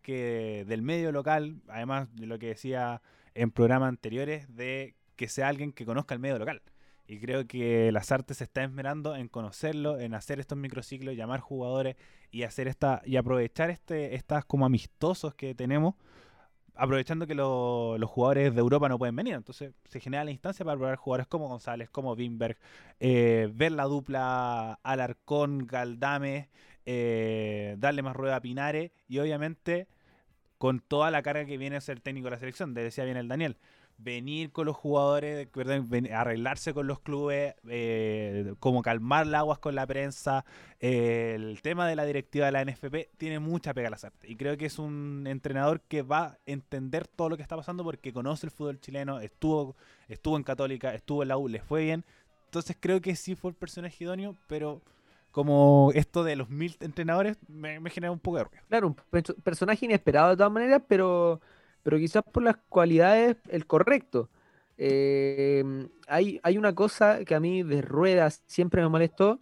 que del medio local, además de lo que decía en programas anteriores, de que sea alguien que conozca el medio local. Y creo que Lasarte se está esmerando en conocerlo, en hacer estos microciclos, llamar jugadores y hacer y aprovechar estas como amistosos que tenemos, aprovechando que los jugadores de Europa no pueden venir. Entonces se genera la instancia para probar jugadores como González, como Wiemberg, ver la dupla Alarcón, Galdames, darle más rueda a Pinares y obviamente con toda la carga que viene a ser técnico de la selección, decía bien el Daniel, venir con los jugadores, arreglarse con los clubes, como calmar las aguas con la prensa, el tema de la directiva de la NFP tiene mucha pega a Lasarte y creo que es un entrenador que va a entender todo lo que está pasando porque conoce el fútbol chileno, estuvo en Católica, estuvo en la U, les fue bien, entonces creo que sí fue el personaje idóneo, pero como esto de los 1000 entrenadores me genera un poco de ruido. Claro, un personaje inesperado de todas maneras, pero quizás por las cualidades el correcto. Hay una cosa que a mí de Rueda siempre me molestó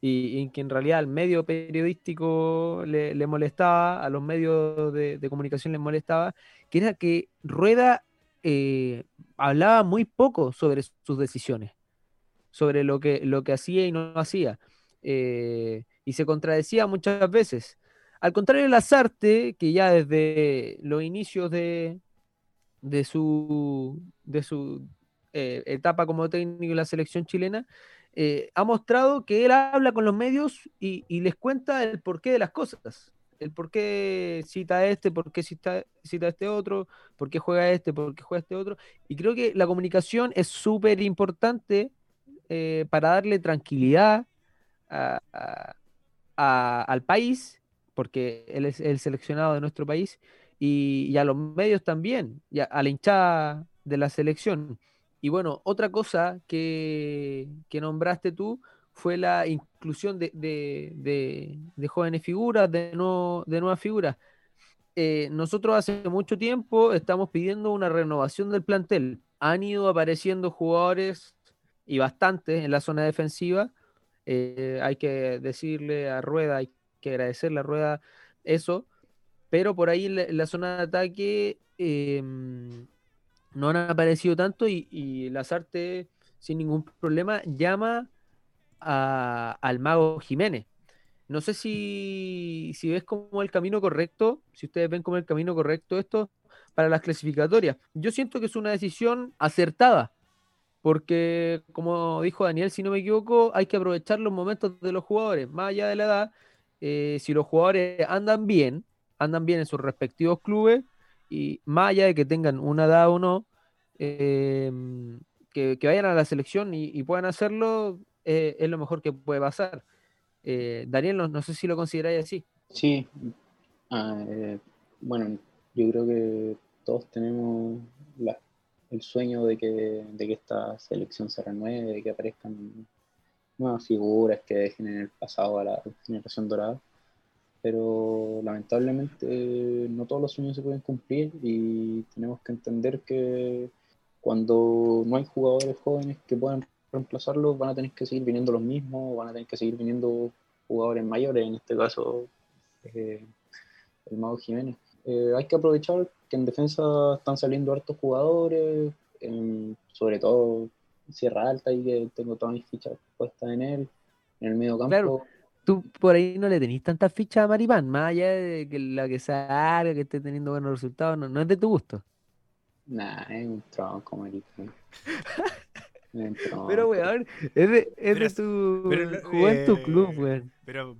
y que en realidad al medio periodístico le molestaba, a los medios de comunicación les molestaba, que era que Rueda hablaba muy poco sobre sus decisiones, sobre lo que hacía y no hacía, y se contradecía muchas veces. Al contrario de Lasarte, que ya desde los inicios de su etapa como técnico en la selección chilena, ha mostrado que él habla con los medios y les cuenta el porqué de las cosas. El porqué cita a este, por qué cita a este otro, por qué juega este, por qué juega este otro. Y creo que la comunicación es súper importante para darle tranquilidad al país, porque él es el seleccionado de nuestro país, y a los medios también, y a la hinchada de la selección. Y bueno, otra cosa que nombraste tú fue la inclusión de jóvenes figuras, de nuevas figuras. Nosotros hace mucho tiempo estamos pidiendo una renovación del plantel. Han ido apareciendo jugadores, y bastantes, en la zona defensiva. Hay que decirle a Rueda, hay que agradecerle a Rueda eso, pero por ahí la zona de ataque no han aparecido tanto y Lasarte, sin ningún problema, llama al Mago Jiménez. No sé si ves como el camino correcto, si ustedes ven como el camino correcto esto para las clasificatorias. Yo siento que es una decisión acertada, porque como dijo Daniel, si no me equivoco, hay que aprovechar los momentos de los jugadores, más allá de la edad. Si los jugadores andan bien en sus respectivos clubes, y más allá de que tengan una edad o no, que vayan a la selección y puedan hacerlo, es lo mejor que puede pasar. Daniel, no sé si lo consideráis así. Sí, bueno, yo creo que todos tenemos el sueño de que esta selección se renueve, de que aparezcan nuevas figuras que dejen en el pasado a la generación dorada, pero lamentablemente no todos los sueños se pueden cumplir y tenemos que entender que cuando no hay jugadores jóvenes que puedan reemplazarlos, van a tener que seguir viniendo los mismos, van a tener que seguir viniendo jugadores mayores, en este caso el Mago Jiménez. Hay que aprovechar que en defensa están saliendo hartos jugadores, sobre todo Sierralta, y que tengo todas mis fichas puestas en él, en el medio campo. Claro, tú por ahí no le tenís tantas fichas a Maripán, más allá de que la que salga, que esté teniendo buenos resultados, no es de tu gusto. Nah, es un tronco, Maripán. Pero, weón, pero jugó en tu club, weón. Pero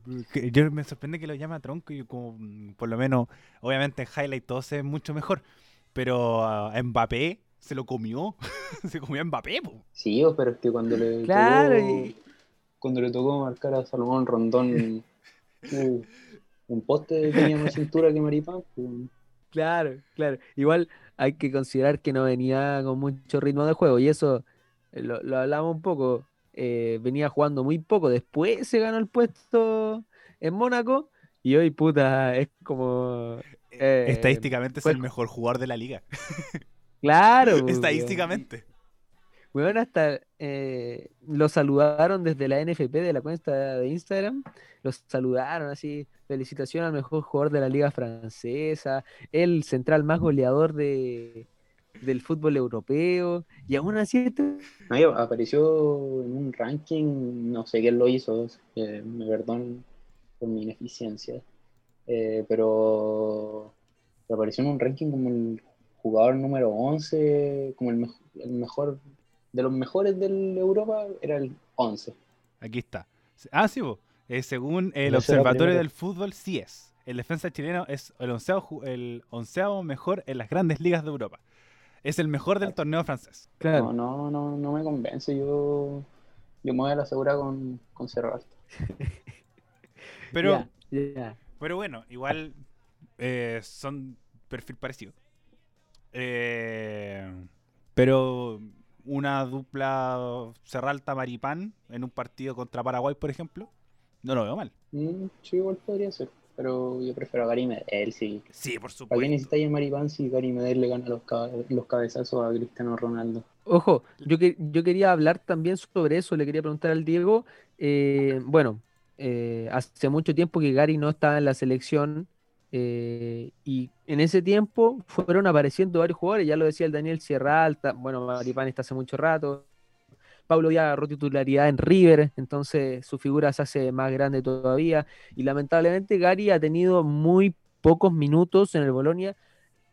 yo me sorprende que lo llama tronco, y como por lo menos, obviamente en highlight todo se ve mucho mejor, pero Mbappé se lo comió. Se comió a Mbappé, po. Sí, pero es que cuando le tocó marcar a Salomón Rondón un poste tenía más cintura que Maripán, pues. Claro, igual hay que considerar que no venía con mucho ritmo de juego, y eso lo hablamos un poco. Venía jugando muy poco, después se ganó el puesto en Mónaco, y hoy, puta, es como estadísticamente es el mejor jugador de la liga. Claro. Estadísticamente. Bueno, hasta lo saludaron desde la NFP, de la cuenta de Instagram. Los saludaron así. Felicitación al mejor jugador de la liga francesa. El central más goleador del fútbol europeo. Y aún así apareció en un ranking. No sé quién lo hizo. Me perdón por mi ineficiencia. Pero apareció en un ranking como el jugador número 11, como el mejor de los mejores de Europa, era el 11. Aquí está. Ah, sí, vos. Según el Observatorio del Fútbol, sí es. El defensa chileno es el onceavo mejor en las grandes ligas de Europa. Es el mejor del torneo francés. Claro. No me convence. Yo me voy a la segura con Sierralta. Pero, yeah. Pero bueno, igual son perfil parecido. Pero una dupla Sierralta-Maripán en un partido contra Paraguay, por ejemplo, no lo veo mal. Sí, igual podría ser, pero yo prefiero a Gary Medel, sí. Sí, por supuesto. ¿Para qué necesitáis a Maripán si Gary Medel le gana los cabezazos a Cristiano Ronaldo? Ojo, yo quería hablar también sobre eso, le quería preguntar al Diego. Hace mucho tiempo que Gary no estaba en la selección. Y en ese tiempo fueron apareciendo varios jugadores, ya lo decía el Daniel, Sierralta, bueno, Maripán está hace mucho rato, Pablo ya agarró titularidad en River, entonces su figura se hace más grande todavía, y lamentablemente Gary ha tenido muy pocos minutos en el Bolonia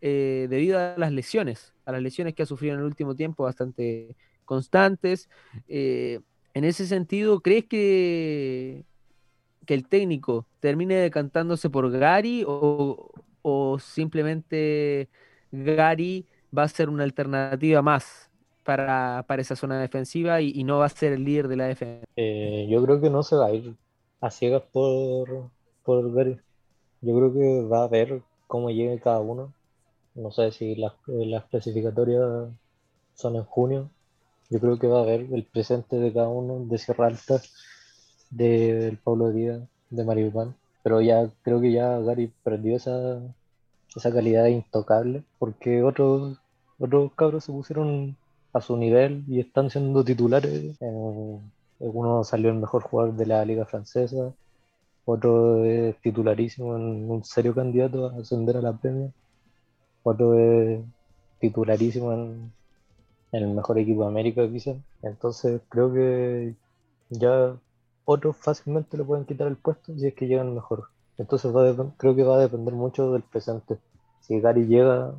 debido a las lesiones que ha sufrido en el último tiempo, bastante constantes. En ese sentido, ¿crees que el técnico termine decantándose por Gary o simplemente Gary va a ser una alternativa más para esa zona defensiva y no va a ser el líder de la defensa? Yo creo que no se va a ir a ciegas por Gary. Yo creo que va a ver cómo llegue cada uno. No sé si las clasificatorias son en junio. Yo creo que va a ver el presente de cada uno, de Sierralta, del Pablo Díaz, de Maripán, pero ya creo que ya Gary perdió esa calidad intocable, porque otros cabros se pusieron a su nivel y están siendo titulares. Uno salió el mejor jugador de la liga francesa, otro es titularísimo en un serio candidato a ascender a la Premier, otro es titularísimo en el mejor equipo de América quizás. Entonces creo que ya otros fácilmente le pueden quitar el puesto si es que llegan mejor. Entonces creo que va a depender mucho del presente. Si Gary llega,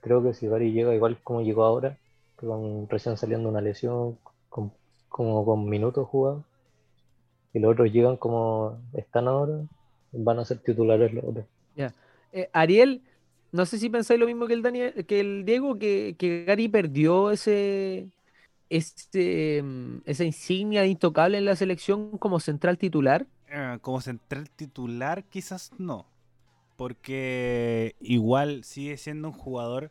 creo que igual como llegó ahora, con recién saliendo una lesión, con minutos jugados, y los otros llegan como están ahora, van a ser titulares los otros. Yeah. Ariel, no sé si pensáis lo mismo que el Daniel, que el Diego, que Gary perdió esa insignia intocable en la selección como central titular. Como central titular quizás no, porque igual sigue siendo un jugador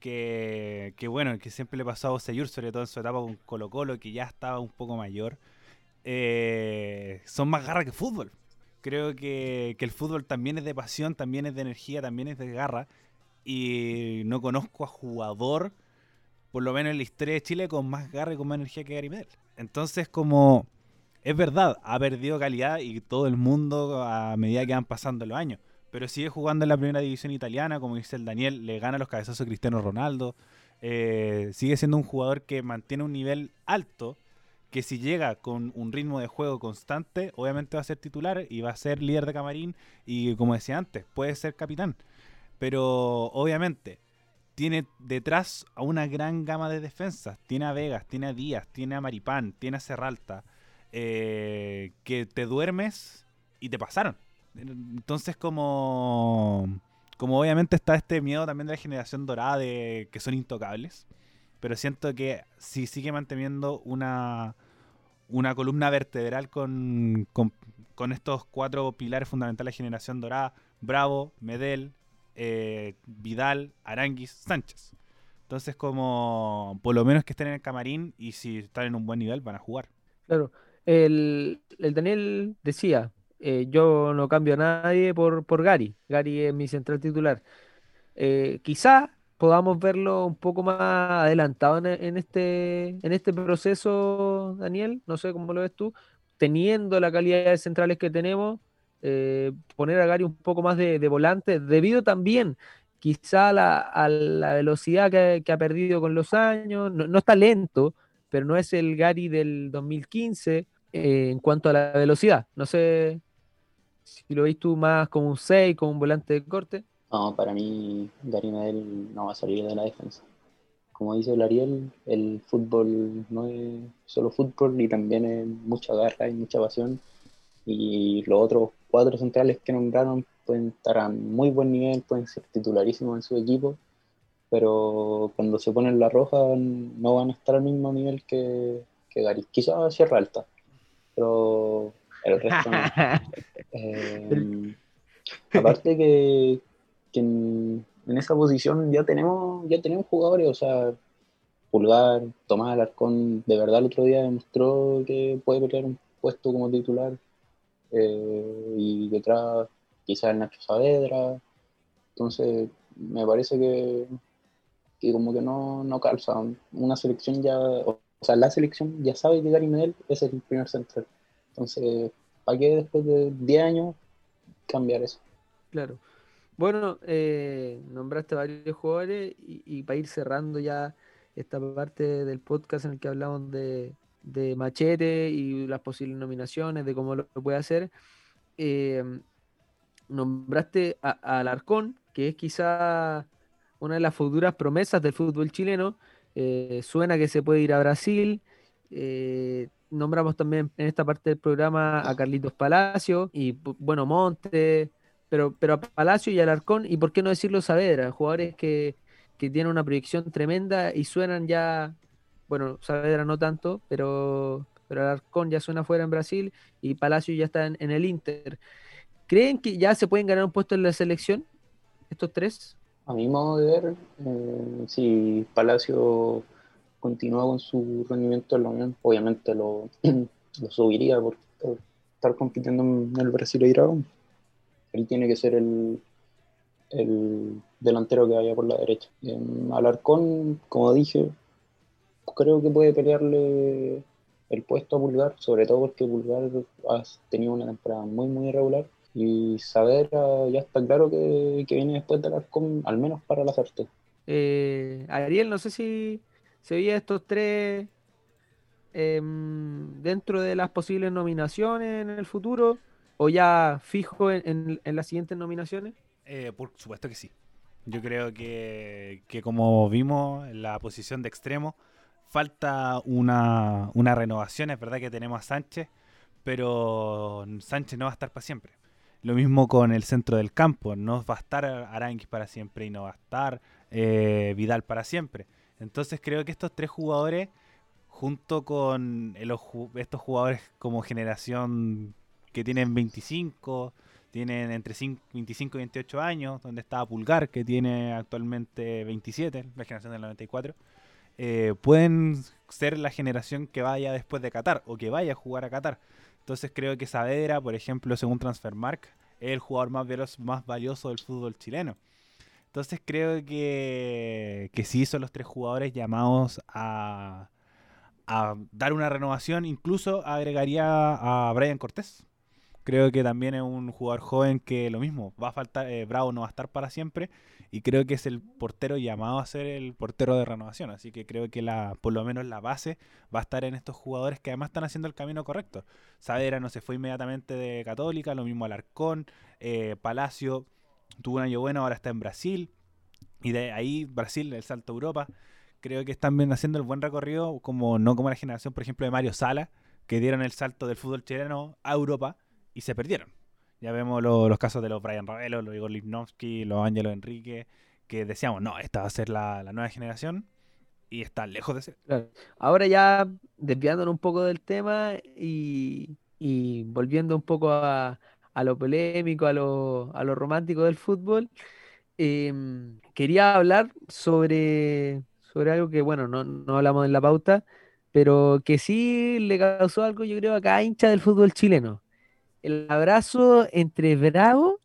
que bueno, que siempre le pasó a Beausejour, sobre todo en su etapa con Colo-Colo, que ya estaba un poco mayor. Son más garra que fútbol. Creo que el fútbol también es de pasión, también es de energía, también es de garra. Y no conozco a jugador, por lo menos en la historia de Chile, con más garra y con más energía que Gary Medel. Entonces, como es verdad, ha perdido calidad y todo el mundo a medida que van pasando los años. Pero sigue jugando en la primera división italiana, como dice el Daniel, le gana los cabezazos a Cristiano Ronaldo. Sigue siendo un jugador que mantiene un nivel alto, que si llega con un ritmo de juego constante, obviamente va a ser titular y va a ser líder de camarín y, como decía antes, puede ser capitán. Pero obviamente tiene detrás a una gran gama de defensas. Tiene a Vegas, tiene a Díaz, tiene a Maripán, tiene a Sierralta, que te duermes y te pasaron. Entonces como obviamente está este miedo también de la generación dorada de que son intocables. Pero siento que si sigue manteniendo una columna vertebral con estos cuatro pilares fundamentales de generación dorada: Bravo, Medel, Vidal, Aránguiz, Sánchez. Entonces, como por lo menos que estén en el camarín, y si están en un buen nivel van a jugar. Claro, el Daniel decía, yo no cambio a nadie por Gary. Gary es mi central titular. Quizá podamos verlo un poco más adelantado en este proceso, Daniel, no sé cómo lo ves tú, teniendo la calidad de centrales que tenemos, poner a Gary un poco más de volante, debido también quizá a la velocidad que ha perdido con los años. No está lento, pero no es el Gary del 2015 en cuanto a la velocidad. No sé si lo veis tú más como un 6, como un volante de corte. No, para mí Gary Medel no va a salir de la defensa. Como dice el Ariel, el fútbol no es solo fútbol, y también es mucha garra y mucha pasión. Y los otros cuatro centrales que nombraron pueden estar a muy buen nivel, pueden ser titularísimos en su equipo, pero cuando se ponen la roja no van a estar al mismo nivel que Gary. Quizás Sierralta, pero el resto no. Aparte que en esa posición ya tenemos jugadores, o sea, Pulgar, Tomás Alarcón, de verdad el otro día demostró que puede pelear un puesto como titular, y detrás quizás Nacho Saavedra. Entonces me parece que como que no calza. Una selección ya, o sea, la selección ya sabe que Gary Medel es el primer central, entonces ¿para qué después de 10 años cambiar eso? Claro. Bueno, nombraste varios jugadores y para ir cerrando ya esta parte del podcast en el que hablamos de Machete y las posibles nominaciones, de cómo lo puede hacer, nombraste a Alarcón, que es quizá una de las futuras promesas del fútbol chileno. Suena que se puede ir a Brasil. Nombramos también en esta parte del programa a Carlitos Palacios y, bueno, Montes. Pero a Palacio y a Alarcón, y por qué no decirlo Saavedra, jugadores que tienen una proyección tremenda y suenan ya, bueno, Saavedra no tanto, pero Alarcón ya suena fuera en Brasil y Palacio ya está en el Inter. ¿Creen que ya se pueden ganar un puesto en la selección estos tres? A mi modo de ver, si Palacio continúa con su rendimiento en la Unión, obviamente lo subiría por estar compitiendo en el Brasileirão. Él tiene que ser el delantero que vaya por la derecha. Alarcón, como dije, creo que puede pelearle el puesto a Pulgar, sobre todo porque Pulgar ha tenido una temporada muy, muy irregular. Y Saavedra ya está claro que viene después de Alarcón, al menos para Lasarte. Ariel, no sé si se veía estos tres dentro de las posibles nominaciones en el futuro o ya fijo en las siguientes nominaciones. Por supuesto que sí. Yo creo que como vimos en la posición de extremo, falta una renovación. Es verdad que tenemos a Sánchez, pero Sánchez no va a estar para siempre. Lo mismo con el centro del campo. No va a estar Aránguiz para siempre y no va a estar Vidal para siempre. Entonces creo que estos tres jugadores, junto con estos jugadores como generación que tienen 25, tienen entre 25 y 28 años, donde está Pulgar, que tiene actualmente 27, la generación del 94, pueden ser la generación que vaya después de Qatar o que vaya a jugar a Qatar. Entonces creo que Saavedra, por ejemplo, según Transfermarkt, es el jugador más veloz, más valioso del fútbol chileno. Entonces creo que sí son los tres jugadores llamados a dar una renovación. Incluso agregaría a Brian Cortés. Creo que también es un jugador joven que lo mismo, va a faltar, Bravo no va a estar para siempre, y creo que es el portero llamado a ser el portero de renovación. Así que creo que por lo menos la base va a estar en estos jugadores que además están haciendo el camino correcto. Saavedra no se fue inmediatamente de Católica, lo mismo Alarcón, Palacio tuvo un año bueno, ahora está en Brasil, y de ahí Brasil, el salto a Europa. Creo que están bien haciendo el buen recorrido, no como la generación, por ejemplo, de Mario Sala, que dieron el salto del fútbol chileno a Europa y se perdieron. Ya vemos los casos de los Brian Ravelo, los Igor Lipnowski, los Ángelo Enrique, que decíamos, no, esta va a ser la nueva generación, y está lejos de ser. Claro. Ahora ya desviándonos un poco del tema y volviendo un poco a lo polémico, a lo romántico del fútbol, quería hablar sobre algo que, bueno, no hablamos en la pauta, pero que sí le causó algo, yo creo, a cada hincha del fútbol chileno. El abrazo entre Bravo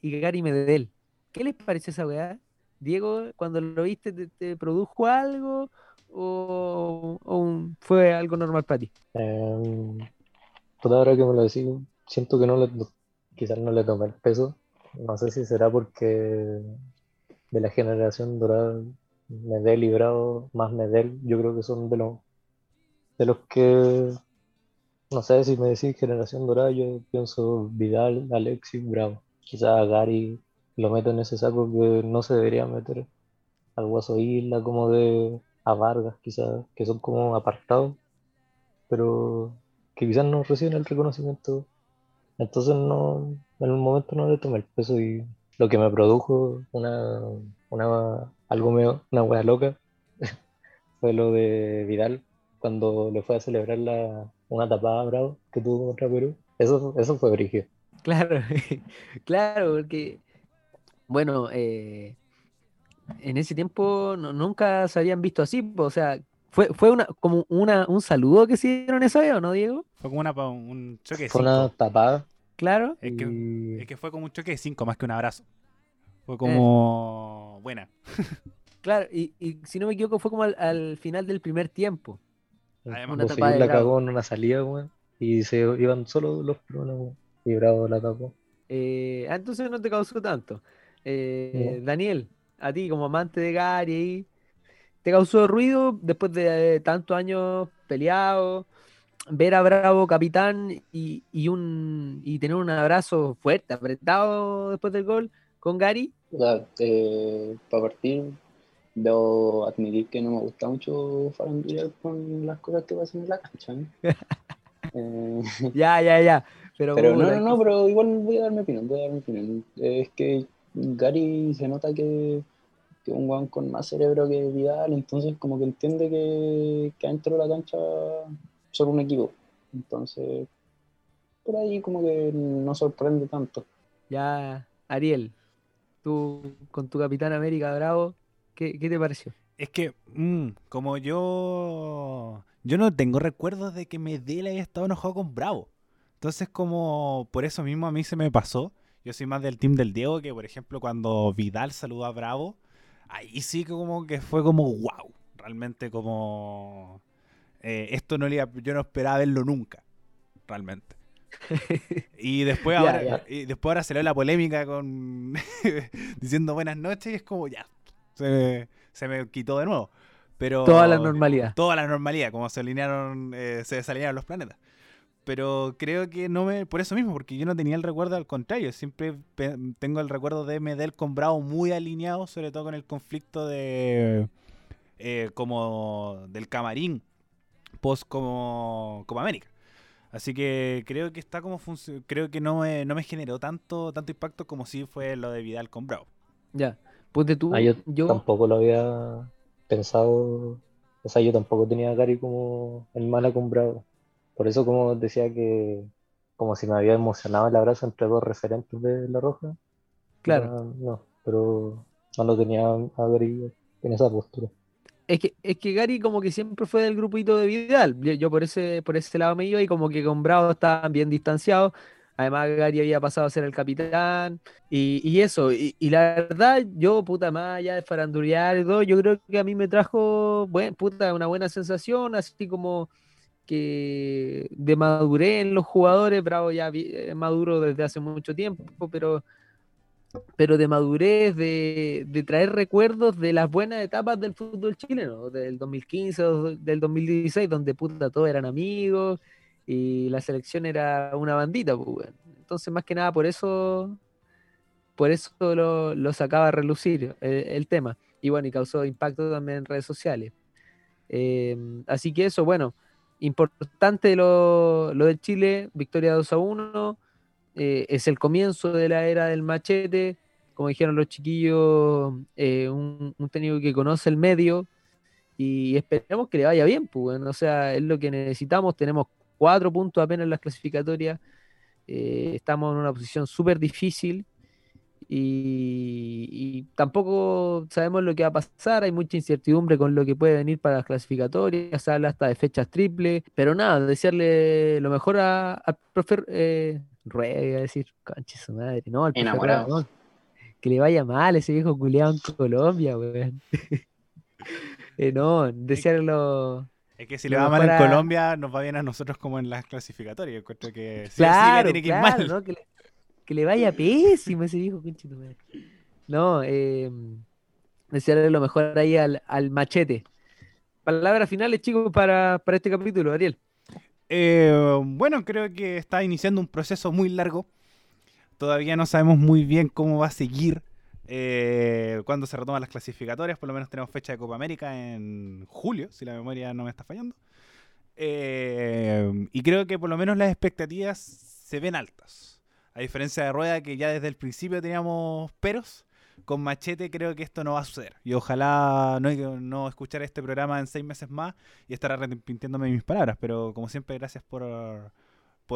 y Gary Medel. ¿Qué les parece esa weá? Diego, cuando lo viste, ¿te produjo algo? ¿O fue algo normal para ti? Por ahora que me lo decís, siento que quizás no le tomé el peso. No sé si será porque de la generación dorada, Medel y Bravo, más Medel, yo creo que son de los que... No sé, si me decís generación dorada, yo pienso Vidal, Alexis, Bravo. Quizás a Gary lo meto en ese saco que no se debería meter. Al Guaso Isla, como a Vargas, quizás, que son como apartados, pero que quizás no reciben el reconocimiento. Entonces no, en un momento no le tomé el peso, y lo que me produjo una hueá loca fue lo de Vidal, cuando le fue a celebrar una tapada Bravo que tuvo contra Perú. Eso fue brígido. Claro, porque bueno, en ese tiempo nunca se habían visto así, o sea, fue un saludo que hicieron eso, ¿o no, Diego? Fue como un choque de 5. Fue una tapada. Claro. Es que fue como un choque de 5 más que un abrazo. Fue como buena. Claro, y si no me equivoco fue como al final del primer tiempo. Además, Beausejour la cagó en una salida, güey, y se iban solo los peruanos, y Bravo la tapó. Entonces no te causó tanto. No. Daniel, a ti como amante de Gary, ¿te causó ruido después de tantos años peleados, ver a Bravo capitán y tener un abrazo fuerte, apretado después del gol con Gary? Para partir... Debo admitir que no me gusta mucho farandulear con las cosas que pasan en la cancha, ¿eh? Ya. Pero no, pero igual voy a dar mi opinión. Es que Gary se nota que es un guan con más cerebro que Vidal, entonces como que entiende que dentro de la cancha solo un equipo. Entonces, por ahí como que no sorprende tanto. Ya, Ariel, tú con tu capitán América Bravo... ¿Qué te pareció? Es que, como yo no tengo recuerdos de que Medel haya estado enojado con Bravo. Entonces, como por eso mismo a mí se me pasó. Yo soy más del team del Diego, que por ejemplo cuando Vidal saludó a Bravo, ahí sí como que fue como wow. Realmente como... esto no le iba, yo no esperaba verlo nunca, realmente. Y después ahora salió la polémica con diciendo buenas noches y es como ya... se me quitó de nuevo. Pero toda la normalidad. Toda la normalidad, como se alinearon, se desalinearon los planetas. Pero creo que no me... Por eso mismo, porque yo no tenía el recuerdo, al contrario. Siempre tengo el recuerdo de Medel con Bravo muy alineado, sobre todo con el conflicto de... como del camarín post como América. Así que creo que está como creo que no me generó tanto impacto como si fue lo de Vidal con Bravo. Ya, pues de tú... yo tampoco lo había pensado... O sea, yo tampoco tenía a Gary como hermana con Bravo. Por eso, como decía, que como si me había emocionado el abrazo entre dos referentes de La Roja. Claro. No, pero no lo tenía a Gary en esa postura. Es que Gary como que siempre fue del grupito de Vidal. Yo por ese lado me iba, y como que con Bravo estaban bien distanciados. Además, Gary había pasado a ser el capitán. Y eso. Y la verdad, yo, más allá de farandulear y todo, yo creo que a mí me trajo, una buena sensación, así como... que de madurez en los jugadores. Bravo ya maduro desde hace mucho tiempo, pero de madurez, de traer recuerdos de las buenas etapas del fútbol chileno, del 2015, del 2016, donde todos eran amigos y la selección era una bandita, pues. Entonces, más que nada por eso lo sacaba a relucir el tema, y causó impacto también en redes sociales, así que eso, importante lo de Chile, victoria 2-1, es el comienzo de la era del machete, como dijeron los chiquillos, un técnico que conoce el medio, y esperemos que le vaya bien, pues, o sea, es lo que necesitamos. Tenemos 4 puntos apenas en las clasificatorias, estamos en una posición súper difícil, y tampoco sabemos lo que va a pasar. Hay mucha incertidumbre con lo que puede venir para las clasificatorias, se habla hasta de fechas triples, pero nada, desearle lo mejor al profe Rueda, iba a decir, conche su madre, no, al profe Enamorado. Rueda, que le vaya mal ese viejo culiado en Colombia, weón. No, desearlo. Es que si le va mal en Colombia, nos va bien a nosotros como en las clasificatorias. Encuentro que sí, claro, sí le tiene que ir mal, ¿no? Que le vaya pésimo ese viejo pinchito. No, desearle lo mejor ahí al machete. Palabras finales, chicos, para este capítulo, Ariel. Creo que está iniciando un proceso muy largo. Todavía no sabemos muy bien cómo va a seguir, cuando se retoman las clasificatorias. Por lo menos tenemos fecha de Copa América en julio, si la memoria no me está fallando. Y creo que por lo menos las expectativas se ven altas. A diferencia de Rueda, que ya desde el principio teníamos peros, con Machete creo que esto no va a suceder. Y ojalá no escuchar este programa en 6 meses más y estar arrepintiéndome de mis palabras. Pero como siempre, gracias por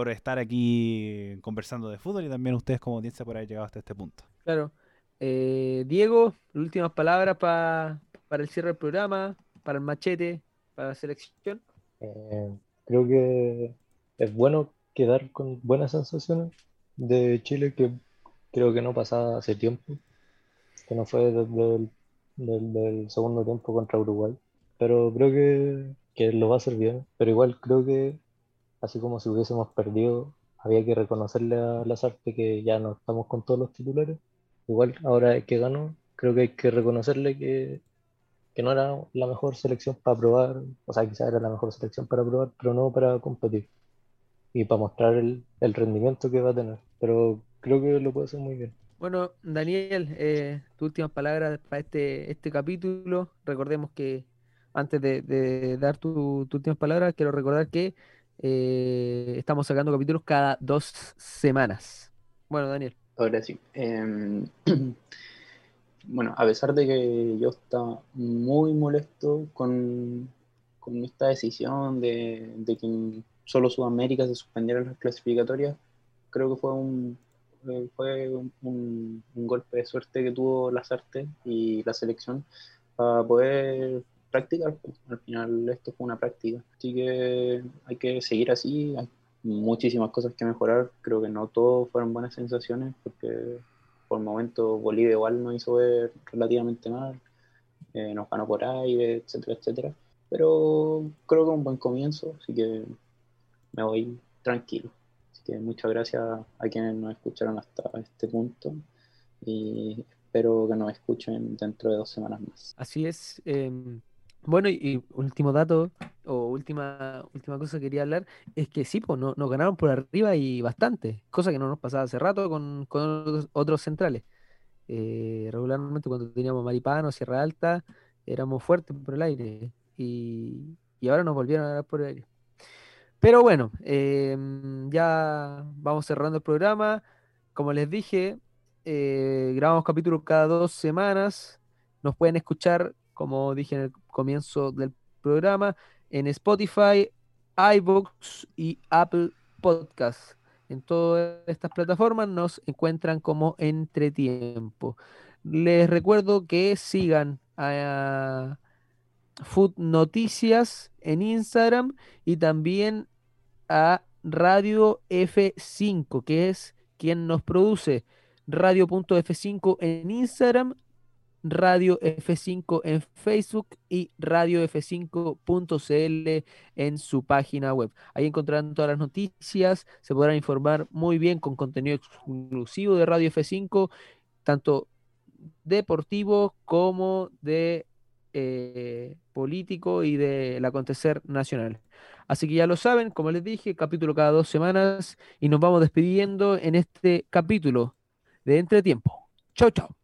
estar aquí conversando de fútbol, y también ustedes como audiencia por haber llegado hasta este punto. Claro. Diego, últimas palabras para el cierre del programa, para el Machete, para la selección. Creo que es bueno quedar con buenas sensaciones de Chile, que creo que no pasaba hace tiempo, que no fue del segundo tiempo contra Uruguay, pero creo que lo va a hacer bien. Pero igual creo que, así como si hubiésemos perdido, había que reconocerle a Lasarte que ya no estamos con todos los titulares. Igual ahora que ganó, creo que hay que reconocerle que no era la mejor selección para probar, o sea, quizás era la mejor selección para probar, pero no para competir y para mostrar el rendimiento que va a tener, pero creo que lo puede hacer muy bien. Bueno, Daniel, tus últimas palabras para este capítulo. Recordemos que antes de dar tus últimas palabras, quiero recordar que estamos sacando capítulos cada 2 semanas. Bueno, Daniel. Ahora sí. A pesar de que yo estaba muy molesto con esta decisión de que solo Sudamérica se suspendieron las clasificatorias, creo que fue un golpe de suerte que tuvo Lasarte y la selección para poder practicar. Al final esto fue una práctica, así que hay que seguir así. Hay muchísimas cosas que mejorar, creo que no todo fueron buenas sensaciones, porque por el momento Bolivia igual nos hizo ver relativamente mal, nos ganó por aire, etcétera, etcétera, pero creo que un buen comienzo, así que me voy tranquilo. Así que muchas gracias a quienes nos escucharon hasta este punto, y espero que nos escuchen dentro de 2 semanas más. Así es. Bueno, y último dato, o última cosa que quería hablar, es que sí, pues nos ganaron por arriba y bastante, cosa que no nos pasaba hace rato con otros centrales. Regularmente cuando teníamos Maripán o Sierralta, éramos fuertes por el aire, y ahora nos volvieron a ganar por el aire. Pero bueno, ya vamos cerrando el programa. Como les dije, grabamos capítulos cada 2 semanas. Nos pueden escuchar, como dije en el comienzo del programa, en Spotify, iVoox y Apple Podcasts. En todas estas plataformas nos encuentran como Entretiempo. Les recuerdo que sigan a Food Noticias en Instagram y también a Radio F5, que es quien nos produce. Radio.F5 en Instagram, Radio F5 en Facebook y Radio F5.cl en su página web. Ahí encontrarán todas las noticias, se podrán informar muy bien con contenido exclusivo de Radio F5, tanto deportivo como de político y del acontecer nacional. Así que ya lo saben, como les dije, capítulo cada 2 semanas, y nos vamos despidiendo en este capítulo de Entretiempo. Chau, chau.